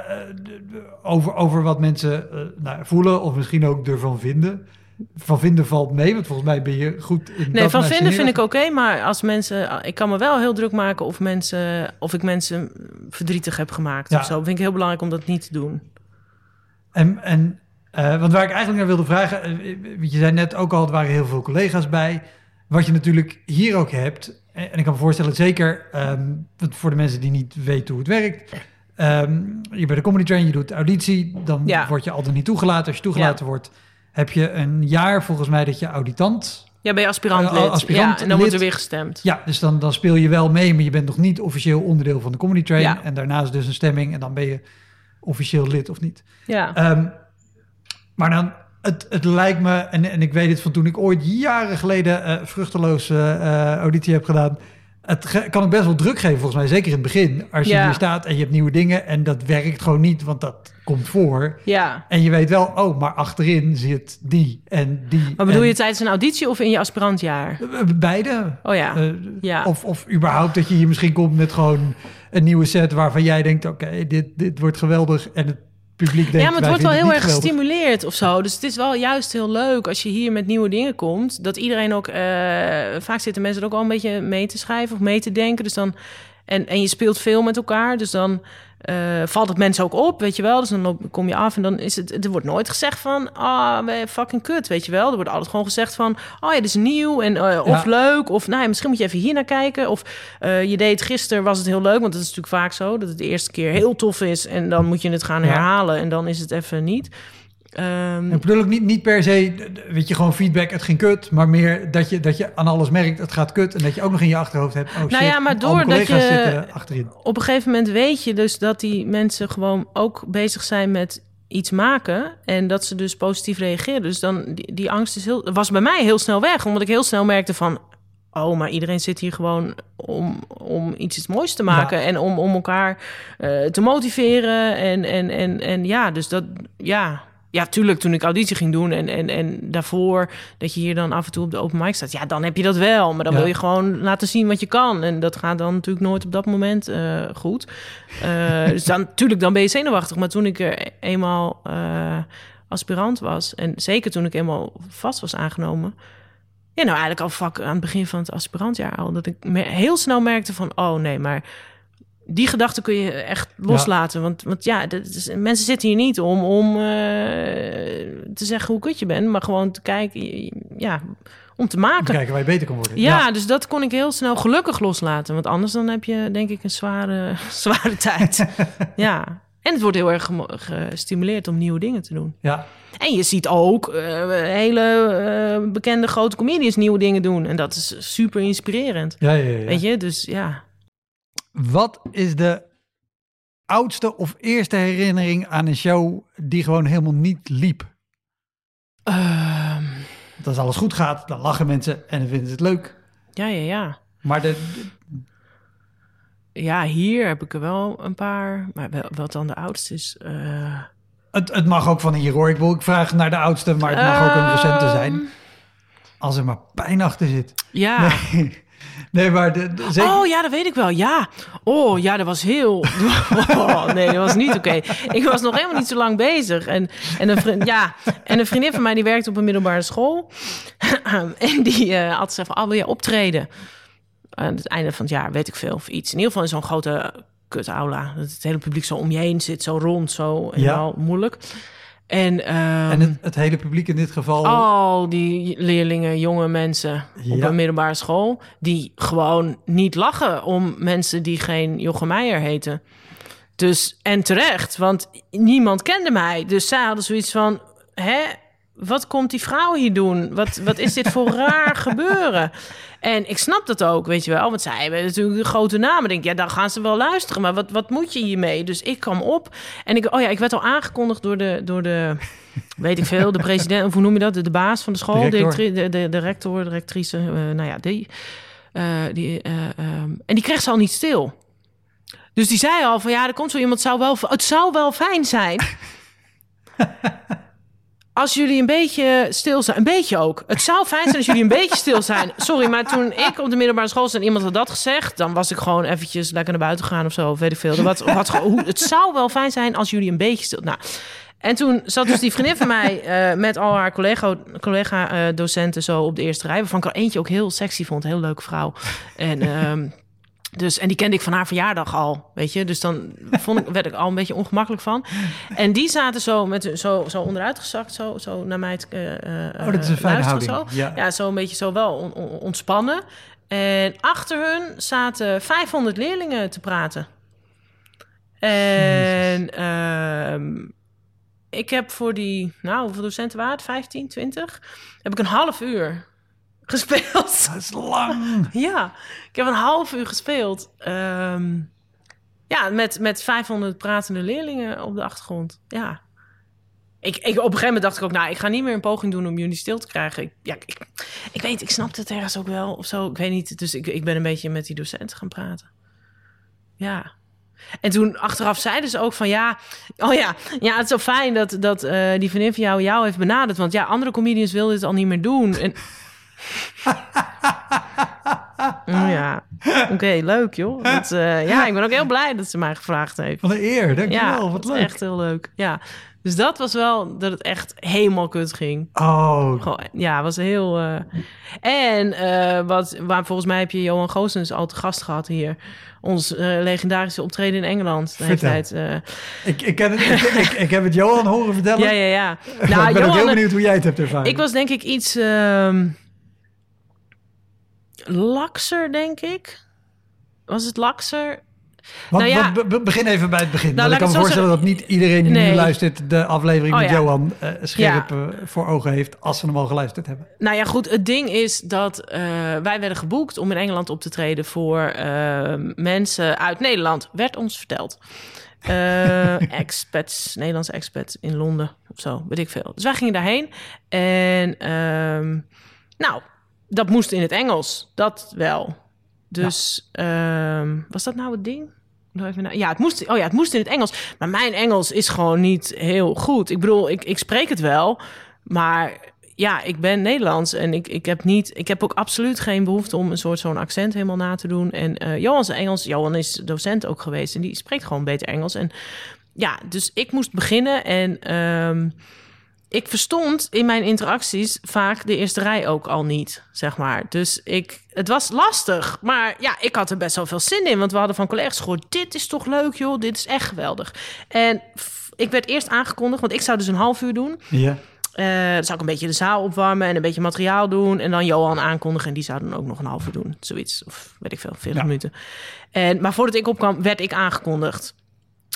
over, over wat mensen uh, nou, voelen of misschien ook ervan vinden. Van vinden valt mee, want volgens mij ben je goed in nee, dat van vinden vind ik oké, okay, maar als mensen... Ik kan me wel heel druk maken of, mensen, of ik mensen verdrietig heb gemaakt. Ja. Of zo. Vind ik heel belangrijk om dat niet te doen. En, en uh, want waar ik eigenlijk naar wilde vragen... Uh, je zei net ook al, er waren heel veel collega's bij. Wat je natuurlijk hier ook hebt... En ik kan me voorstellen, zeker um, voor de mensen die niet weten hoe het werkt... Um, je bent de Comedy Train, je doet auditie, dan ja. word je altijd niet toegelaten. Als je toegelaten ja. wordt, heb je een jaar volgens mij dat je auditant... Ja, ben je aspirant uh, lid. Aspirant ja, en dan wordt er weer gestemd. Ja, dus dan, dan speel je wel mee, maar je bent nog niet officieel onderdeel van de Comedy Train. Ja. En daarnaast dus een stemming en dan ben je officieel lid of niet. Ja. Um, maar dan, het, het lijkt me, en, en ik weet het van toen ik ooit jaren geleden uh, vruchteloos uh, auditie heb gedaan... Het ge- kan ook best wel druk geven, volgens mij. Zeker in het begin. Als je ja. hier staat en je hebt nieuwe dingen... en dat werkt gewoon niet, want dat komt voor. Ja. En je weet wel, oh, maar achterin zit die en die. Maar bedoel en... je tijdens een auditie of in je aspirantjaar? Beide. Oh ja. Uh, ja. Of, of überhaupt dat je hier misschien komt met gewoon een nieuwe set... waarvan jij denkt, oké, okay, dit, dit wordt geweldig... en het publiek denkt, ja, maar het wordt wel heel erg geweldig. Gestimuleerd of zo. Dus het is wel juist heel leuk als je hier met nieuwe dingen komt. Dat iedereen ook... Uh, vaak zitten mensen er ook wel een beetje mee te schrijven of mee te denken. Dus dan En, en je speelt veel met elkaar, dus dan uh, valt het mensen ook op, weet je wel. Dus dan kom je af en dan is het... Er wordt nooit gezegd van, ah, oh, fucking kut, weet je wel. Er wordt altijd gewoon gezegd van, oh ja, dit is nieuw en uh, of ja. leuk. Of nou ja, misschien moet je even hier naar kijken. Of uh, je deed gisteren, was het heel leuk. Want dat is natuurlijk vaak zo, dat het de eerste keer heel tof is. En dan moet je het gaan herhalen en dan is het even niet. Um, ik bedoel ook niet, niet per se, weet je, gewoon feedback, het ging kut. Maar meer dat je, dat je aan alles merkt, het gaat kut. En dat je ook nog in je achterhoofd hebt, oh nou shit, ja, maar door alle collega's dat je, zitten achterin. Op een gegeven moment weet je dus dat die mensen gewoon ook bezig zijn met iets maken. En dat ze dus positief reageren. Dus dan, die, die angst is heel, was bij mij heel snel weg. Omdat ik heel snel merkte van, oh, maar iedereen zit hier gewoon om, om iets, iets moois te maken. Ja. En om, om elkaar uh, te motiveren. En, en, en, en ja, dus dat, ja... Ja, tuurlijk, toen ik auditie ging doen en, en, en daarvoor dat je hier dan af en toe op de open mic staat. Ja, dan heb je dat wel, maar dan ja. wil je gewoon laten zien wat je kan. En dat gaat dan natuurlijk nooit op dat moment uh, goed. Uh, dus dan, tuurlijk, dan ben je zenuwachtig. Maar toen ik er eenmaal uh, aspirant was en zeker toen ik eenmaal vast was aangenomen... Ja, nou eigenlijk al vak aan het begin van het aspirantjaar al. Dat ik me- heel snel merkte van, oh nee, maar... Die gedachten kun je echt loslaten. Ja. Want, want ja, dat is, mensen zitten hier niet om, om uh, te zeggen hoe kut je bent. Maar gewoon te kijken, ja, om te maken. Om te kijken waar je beter kan worden. Ja, ja, dus dat kon ik heel snel gelukkig loslaten. Want anders dan heb je denk ik een zware, zware tijd. Ja. En het wordt heel erg gestimuleerd om nieuwe dingen te doen. Ja. En je ziet ook uh, hele uh, bekende grote comedians nieuwe dingen doen. En dat is super inspirerend. Ja, ja, ja. Weet je, dus ja... Wat is de oudste of eerste herinnering aan een show die gewoon helemaal niet liep? Uh, Als alles goed gaat, dan lachen mensen en dan vinden ze het leuk. Ja, ja, ja. Maar de, de... Ja, hier heb ik er wel een paar. Maar wel, wat dan de oudste is... Uh... Het, het mag ook van hier hoor. Ik wil ik vraag naar de oudste, maar het mag uh... ook een recente zijn. Als er maar pijn achter zit. Ja. Nee. Nee, maar de, de, zeker... Oh ja, dat weet ik wel, ja. Oh ja, dat was heel... Oh, nee, dat was niet oké. Okay. Ik was nog helemaal niet zo lang bezig. En, en, een vriend, ja. en een vriendin van mij, die werkte op een middelbare school. En die uh, had gezegd van, oh, wil je optreden? Aan het einde van het jaar, weet ik veel, of iets. In ieder geval in zo'n grote kutaula. Dat het hele publiek zo om je heen zit, zo rond, zo en ja. wel moeilijk. En, um, en het, het hele publiek in dit geval? Al die leerlingen, jonge mensen ja. op een middelbare school... die gewoon niet lachen om mensen die geen Jochem Meijer heten. Dus, en terecht, want niemand kende mij. Dus zij hadden zoiets van... Hè, wat komt die vrouw hier doen? Wat, wat is dit voor raar gebeuren? En ik snap dat ook, weet je wel. Want zij hebben natuurlijk de grote namen. Ik denk, ja, dan gaan ze wel luisteren. Maar wat, wat moet je hiermee? Dus ik kwam op. En ik, oh ja, ik werd al aangekondigd door de, door de weet ik veel, de president... of hoe noem je dat? De, de baas van de school. Director. De, de, de, de rector, directrice. Uh, nou ja, die. Uh, die uh, um, en die kreeg ze al niet stil. Dus die zei al van, ja, er komt zo iemand. Zou wel, het zou wel fijn zijn... Als jullie een beetje stil zijn, een beetje ook. Het zou fijn zijn als jullie een beetje stil zijn. Sorry, maar toen ik op de middelbare school zat en iemand had dat gezegd... dan was ik gewoon eventjes lekker naar buiten gegaan of zo, of weet ik veel. Wat, wat, hoe, het zou wel fijn zijn als jullie een beetje stil... Nou, en toen zat dus die vriendin van mij uh, met al haar collega-docenten collega, uh, zo op de eerste rij... waarvan ik er eentje ook heel sexy vond, een heel leuke vrouw. En... Um, Dus, en die kende ik van haar verjaardag al, weet je. Dus dan vond ik, werd ik al een beetje ongemakkelijk van. En die zaten zo, met, zo, zo onderuitgezakt, zo, zo naar mij te uh, oh, dat is een fijne houding. Zo. Ja. ja, zo een beetje zo wel on, on, ontspannen. En achter hun zaten vijfhonderd leerlingen te praten. En uh, ik heb voor die, nou, hoeveel docenten waren het? vijftien, twintig Heb ik een half uur... gespeeld. Dat is lang. Ja, ik heb een half uur gespeeld. Um, ja, met, met vijfhonderd pratende leerlingen op de achtergrond. Ja. Ik, ik, op een gegeven moment dacht ik ook, nou, ik ga niet meer een poging doen om jullie stil te krijgen. Ik, ja, ik, ik weet, ik snapte het ergens ook wel of zo. Ik weet niet, dus ik, ik ben een beetje met die docenten gaan praten. Ja. En toen achteraf zeiden ze ook van ja... Oh ja, ja het is zo fijn dat, dat uh, die vriendin van jou jou heeft benaderd. Want ja, andere comedians wilden dit al niet meer doen. En... Ja, oké, okay, leuk joh. Dat, uh, ja, ik ben ook heel blij dat ze mij gevraagd heeft. Wat een eer, dankjewel. Ja, wat leuk. Echt heel leuk, ja. Dus dat was wel dat het echt helemaal kut ging. Oh. Gewoon, ja, was heel... Uh... En uh, wat, waar, volgens mij heb je Johan Goossen al te gast gehad hier. Ons uh, legendarische optreden in Engeland. De hele tijd, uh... ik, ik, ken het, ik, ik, ik heb het Johan horen vertellen. Ja, ja, ja. Nou, ik ben Johan, ook heel benieuwd hoe jij het hebt ervaren. Ik was denk ik iets... Uh... lakser, denk ik. Was het lakser? Wat, nou ja, wat, be, begin even bij het begin. Nou, ik kan me voorstellen zo... dat niet iedereen die nee. nu luistert... de aflevering oh, met ja. Johan uh, scherp ja. uh, voor ogen heeft... als ze hem al geluisterd hebben. Nou ja, goed. Het ding is dat uh, wij werden geboekt... om in Engeland op te treden voor uh, mensen uit Nederland. Werd ons verteld. Uh, expats, Nederlandse expats in Londen of zo. Weet ik veel. Dus wij gingen daarheen. En uh, nou... dat moest in het Engels, dat wel. Dus ja. um, was dat nou het ding? Even ja, het moest, oh ja, het moest in het Engels. Maar mijn Engels is gewoon niet heel goed. Ik bedoel, ik, ik spreek het wel, maar... ja, ik ben Nederlands en ik, ik heb niet... ik heb ook absoluut geen behoefte om een soort zo'n accent helemaal na te doen. En uh, Johan's Engels... Johan is docent ook geweest en die spreekt gewoon beter Engels. En ja, dus ik moest beginnen en... Um, ik verstond in mijn interacties vaak de eerste rij ook al niet, zeg maar. Dus ik, het was lastig, maar ja, ik had er best wel veel zin in. Want we hadden van collega's gehoord, dit is toch leuk joh, dit is echt geweldig. En f- ik werd eerst aangekondigd, want ik zou dus een half uur doen. Ja. Uh, dan zou ik een beetje de zaal opwarmen en een beetje materiaal doen. En dan Johan aankondigen en die zou dan ook nog een half uur doen. Zoiets, of weet ik veel, veertig ja. minuten. En, maar voordat ik opkwam, werd ik aangekondigd.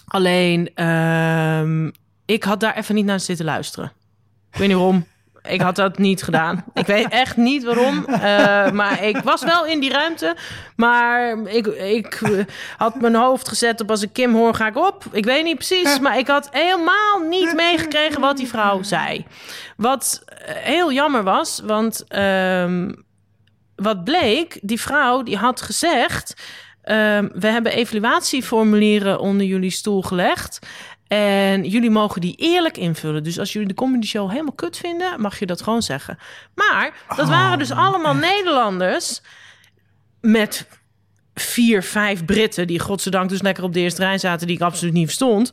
Alleen, uh, ik had daar even niet naar zitten luisteren. Ik weet niet waarom. Ik had dat niet gedaan. Ik weet echt niet waarom. Uh, maar ik was wel in die ruimte. Maar ik, ik uh, had mijn hoofd gezet op als ik Kim hoor, ga ik op. Ik weet niet precies. Maar ik had helemaal niet meegekregen wat die vrouw zei. Wat heel jammer was. Want um, wat bleek, die vrouw die had gezegd... Um, we hebben evaluatieformulieren onder jullie stoel gelegd. En jullie mogen die eerlijk invullen. Dus als jullie de comedy show helemaal kut vinden... mag je dat gewoon zeggen. Maar dat oh, waren dus allemaal echt Nederlanders... met vier, vijf Britten... die godzijdank dus lekker op de eerste rij zaten... die ik absoluut niet verstond.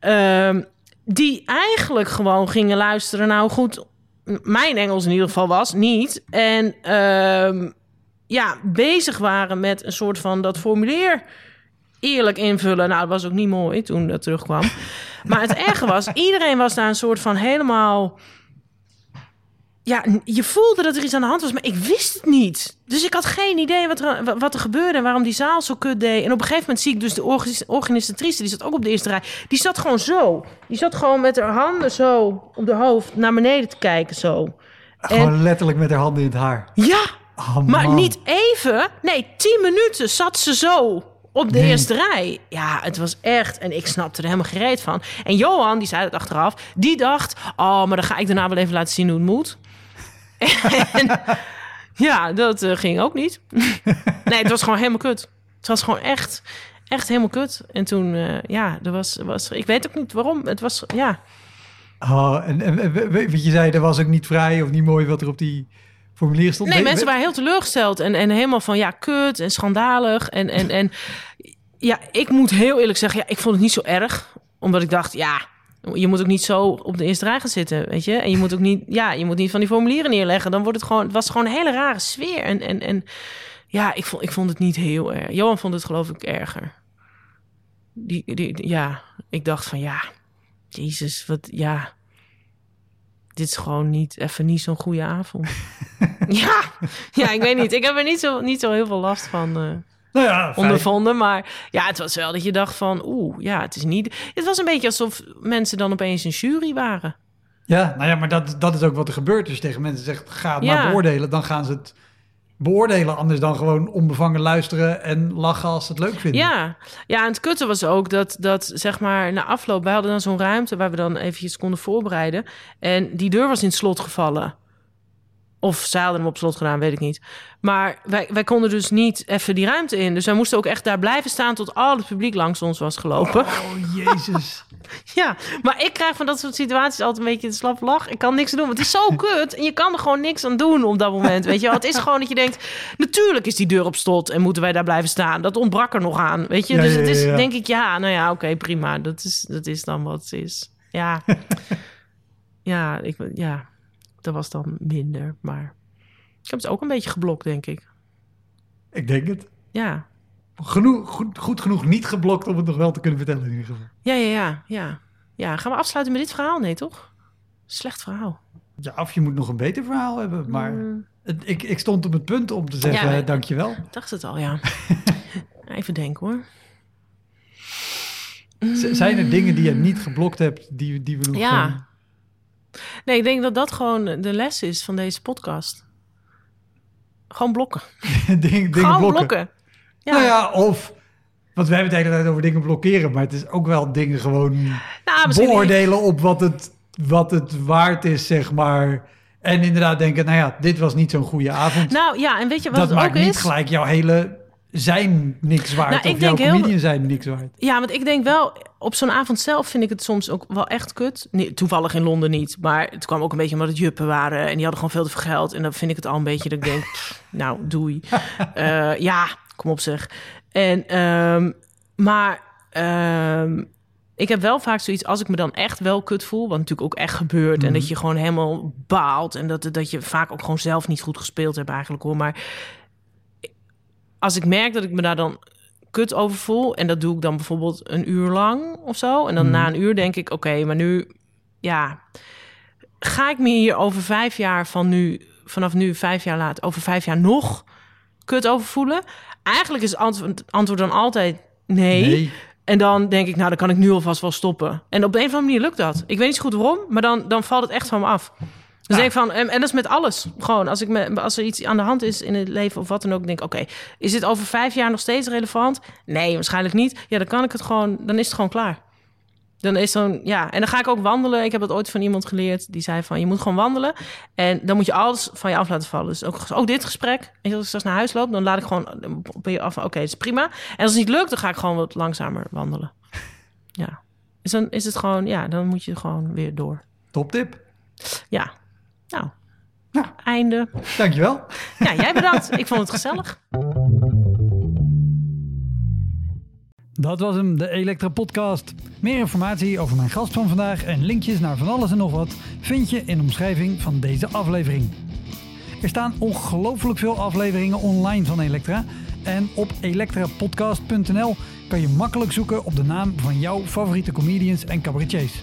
Um, die eigenlijk gewoon gingen luisteren... nou goed, mijn Engels in ieder geval was niet. En um, ja, bezig waren met een soort van dat formulier... eerlijk invullen. Nou, dat was ook niet mooi toen dat terugkwam. Maar het erge was, iedereen was daar een soort van helemaal... ja, je voelde dat er iets aan de hand was, maar ik wist het niet. Dus ik had geen idee wat er, wat er gebeurde en waarom die zaal zo kut deed. En op een gegeven moment zie ik dus de orga- organisatrice, die zat ook op de eerste rij. Die zat gewoon zo. Die zat gewoon met haar handen zo op haar hoofd naar beneden te kijken, zo. Gewoon en... letterlijk met haar handen in het haar. Ja, oh, maar niet even. Nee, tien minuten zat ze zo... op de nee. eerste rij. Ja, het was echt... en ik snapte er helemaal gereed van. En Johan, die zei het achteraf... die dacht... oh, maar dan ga ik daarna wel even laten zien hoe het moet. En, ja, dat uh, ging ook niet. Nee, het was gewoon helemaal kut. Het was gewoon echt... echt helemaal kut. En toen, uh, ja, er was, was... ik weet ook niet waarom. Het was, ja... Oh, en, en weet je, zei... dat was ook niet vrij of niet mooi wat er op die... formulier stond. Nee, mee. Mensen waren heel teleurgesteld en, en helemaal van ja, kut en schandalig. En, en, en ja, ik moet heel eerlijk zeggen, ja, ik vond het niet zo erg. Omdat ik dacht, ja, je moet ook niet zo op de eerste rij gaan zitten, weet je. En je moet ook niet, ja, je moet niet van die formulieren neerleggen. Dan wordt het gewoon, het was gewoon een hele rare sfeer. En, en, en ja, ik vond, ik vond het niet heel erg. Johan vond het geloof ik erger. Die, die, die, ja, ik dacht van ja, Jezus, wat, ja... dit is gewoon niet, even niet zo'n goede avond. ja, ja, ik weet niet. Ik heb er niet zo, niet zo heel veel last van uh, nou ja, ondervonden. Maar ja, het was wel dat je dacht van... oeh, ja, het is niet... het was een beetje alsof mensen dan opeens een jury waren. Ja, nou ja, maar dat, dat is ook wat er gebeurt. Dus tegen mensen zegt, ga het ja. maar beoordelen. Dan gaan ze het beoordelen. Anders dan gewoon onbevangen luisteren en lachen als ze het leuk vinden. Ja, ja, en het kutte was ook dat, dat zeg maar na afloop... wij hadden dan zo'n ruimte waar we dan eventjes konden voorbereiden. En die deur was in het slot gevallen. Of ze hadden hem op slot gedaan, weet ik niet. Maar wij, wij konden dus niet even die ruimte in. Dus wij moesten ook echt daar blijven staan tot al het publiek langs ons was gelopen. Oh, jezus. Ja, maar ik krijg van dat soort situaties altijd een beetje een slap lach. Ik kan niks doen, want het is zo kut. En je kan er gewoon niks aan doen op dat moment, weet je wel. Het is gewoon dat je denkt, natuurlijk is die deur op slot en moeten wij daar blijven staan. Dat ontbrak er nog aan, weet je. Ja, dus ja, ja, het is, ja. denk ik, ja, nou ja, oké, okay, prima. Dat is, dat is dan wat het is. Ja, ja, ik, ja. Dat was dan minder, maar ik heb het ook een beetje geblokt, denk ik. Ik denk het. Ja. Genoeg, goed, goed genoeg niet geblokt om het nog wel te kunnen vertellen in ieder geval. Ja, ja, ja, ja. Ja, gaan we afsluiten met dit verhaal? Nee, toch? Slecht verhaal. Ja, of je moet nog een beter verhaal hebben, maar mm. het, ik, ik stond op het punt om te zeggen ja, dankjewel. Ik dacht het al, ja. Even denken, hoor. Z- zijn er dingen die je niet geblokt hebt, die, die we nog... Ja. Gaan... Nee, ik denk dat dat gewoon de les is van deze podcast. Gewoon blokken. Ding, dingen gewoon blokken. blokken. Ja. Nou ja, of... Want we hebben het de hele tijd over dingen blokkeren... maar het is ook wel dingen gewoon nou, beoordelen ik... op wat het, wat het waard is, zeg maar. En inderdaad denken, nou ja, dit was niet zo'n goede avond. Nou ja, en weet je wat dat het ook is? Dat maakt niet gelijk jouw hele... zijn niks waard nou, of jouw comedian heel... zijn niks waard. Ja, want ik denk wel... op zo'n avond zelf vind ik het soms ook wel echt kut. Nee, toevallig in Londen niet. Maar het kwam ook een beetje omdat het juppen waren... en die hadden gewoon veel te veel geld. En dan vind ik het al een beetje dat ik denk... pff, nou, doei. uh, ja, kom op zeg. En, um, maar... Um, ik heb wel vaak zoiets, als ik me dan echt wel kut voel... wat natuurlijk ook echt gebeurt... Mm-hmm. en dat je gewoon helemaal baalt... en dat, dat je vaak ook gewoon zelf niet goed gespeeld hebt eigenlijk, hoor. Maar... als ik merk dat ik me daar dan kut over voel... en dat doe ik dan bijvoorbeeld een uur lang of zo... en dan hmm. na een uur denk ik, oké, okay, maar nu... ja, ga ik me hier over vijf jaar van nu... vanaf nu vijf jaar later, over vijf jaar nog kut over voelen? Eigenlijk is het antwoord, antwoord dan altijd nee. nee. En dan denk ik, nou, dan kan ik nu alvast wel stoppen. En op de een of andere manier lukt dat. Ik weet niet zo goed waarom, maar dan, dan valt het echt van me af. Dus ja. denk van, en, en dat is met alles. Gewoon, als, ik me, als er iets aan de hand is in het leven of wat dan ook, denk ik, oké, okay, is dit over vijf jaar nog steeds relevant? Nee, waarschijnlijk niet. Ja, dan kan ik het gewoon, dan is het gewoon klaar. Dan is zo'n, ja, en dan ga ik ook wandelen. Ik heb dat ooit van iemand geleerd, die zei van, je moet gewoon wandelen. En dan moet je alles van je af laten vallen. Dus ook, ook dit gesprek, en als ik straks naar huis loop, dan laat ik gewoon op je af, oké, okay, dat is prima. En als het niet lukt, dan ga ik gewoon wat langzamer wandelen. Ja, dus dan is het gewoon, ja, dan moet je gewoon weer door. Top tip. Ja. Nou, nou, einde. Dankjewel. Ja, jij bedankt. Ik vond het gezellig. Dat was hem, de Elektra Podcast. Meer informatie over mijn gast van vandaag en linkjes naar van alles en nog wat vind je in de omschrijving van deze aflevering. Er staan ongelooflijk veel afleveringen online van Elektra. En op elektrapodcast punt n l kan je makkelijk zoeken op de naam van jouw favoriete comedians en cabaretiers.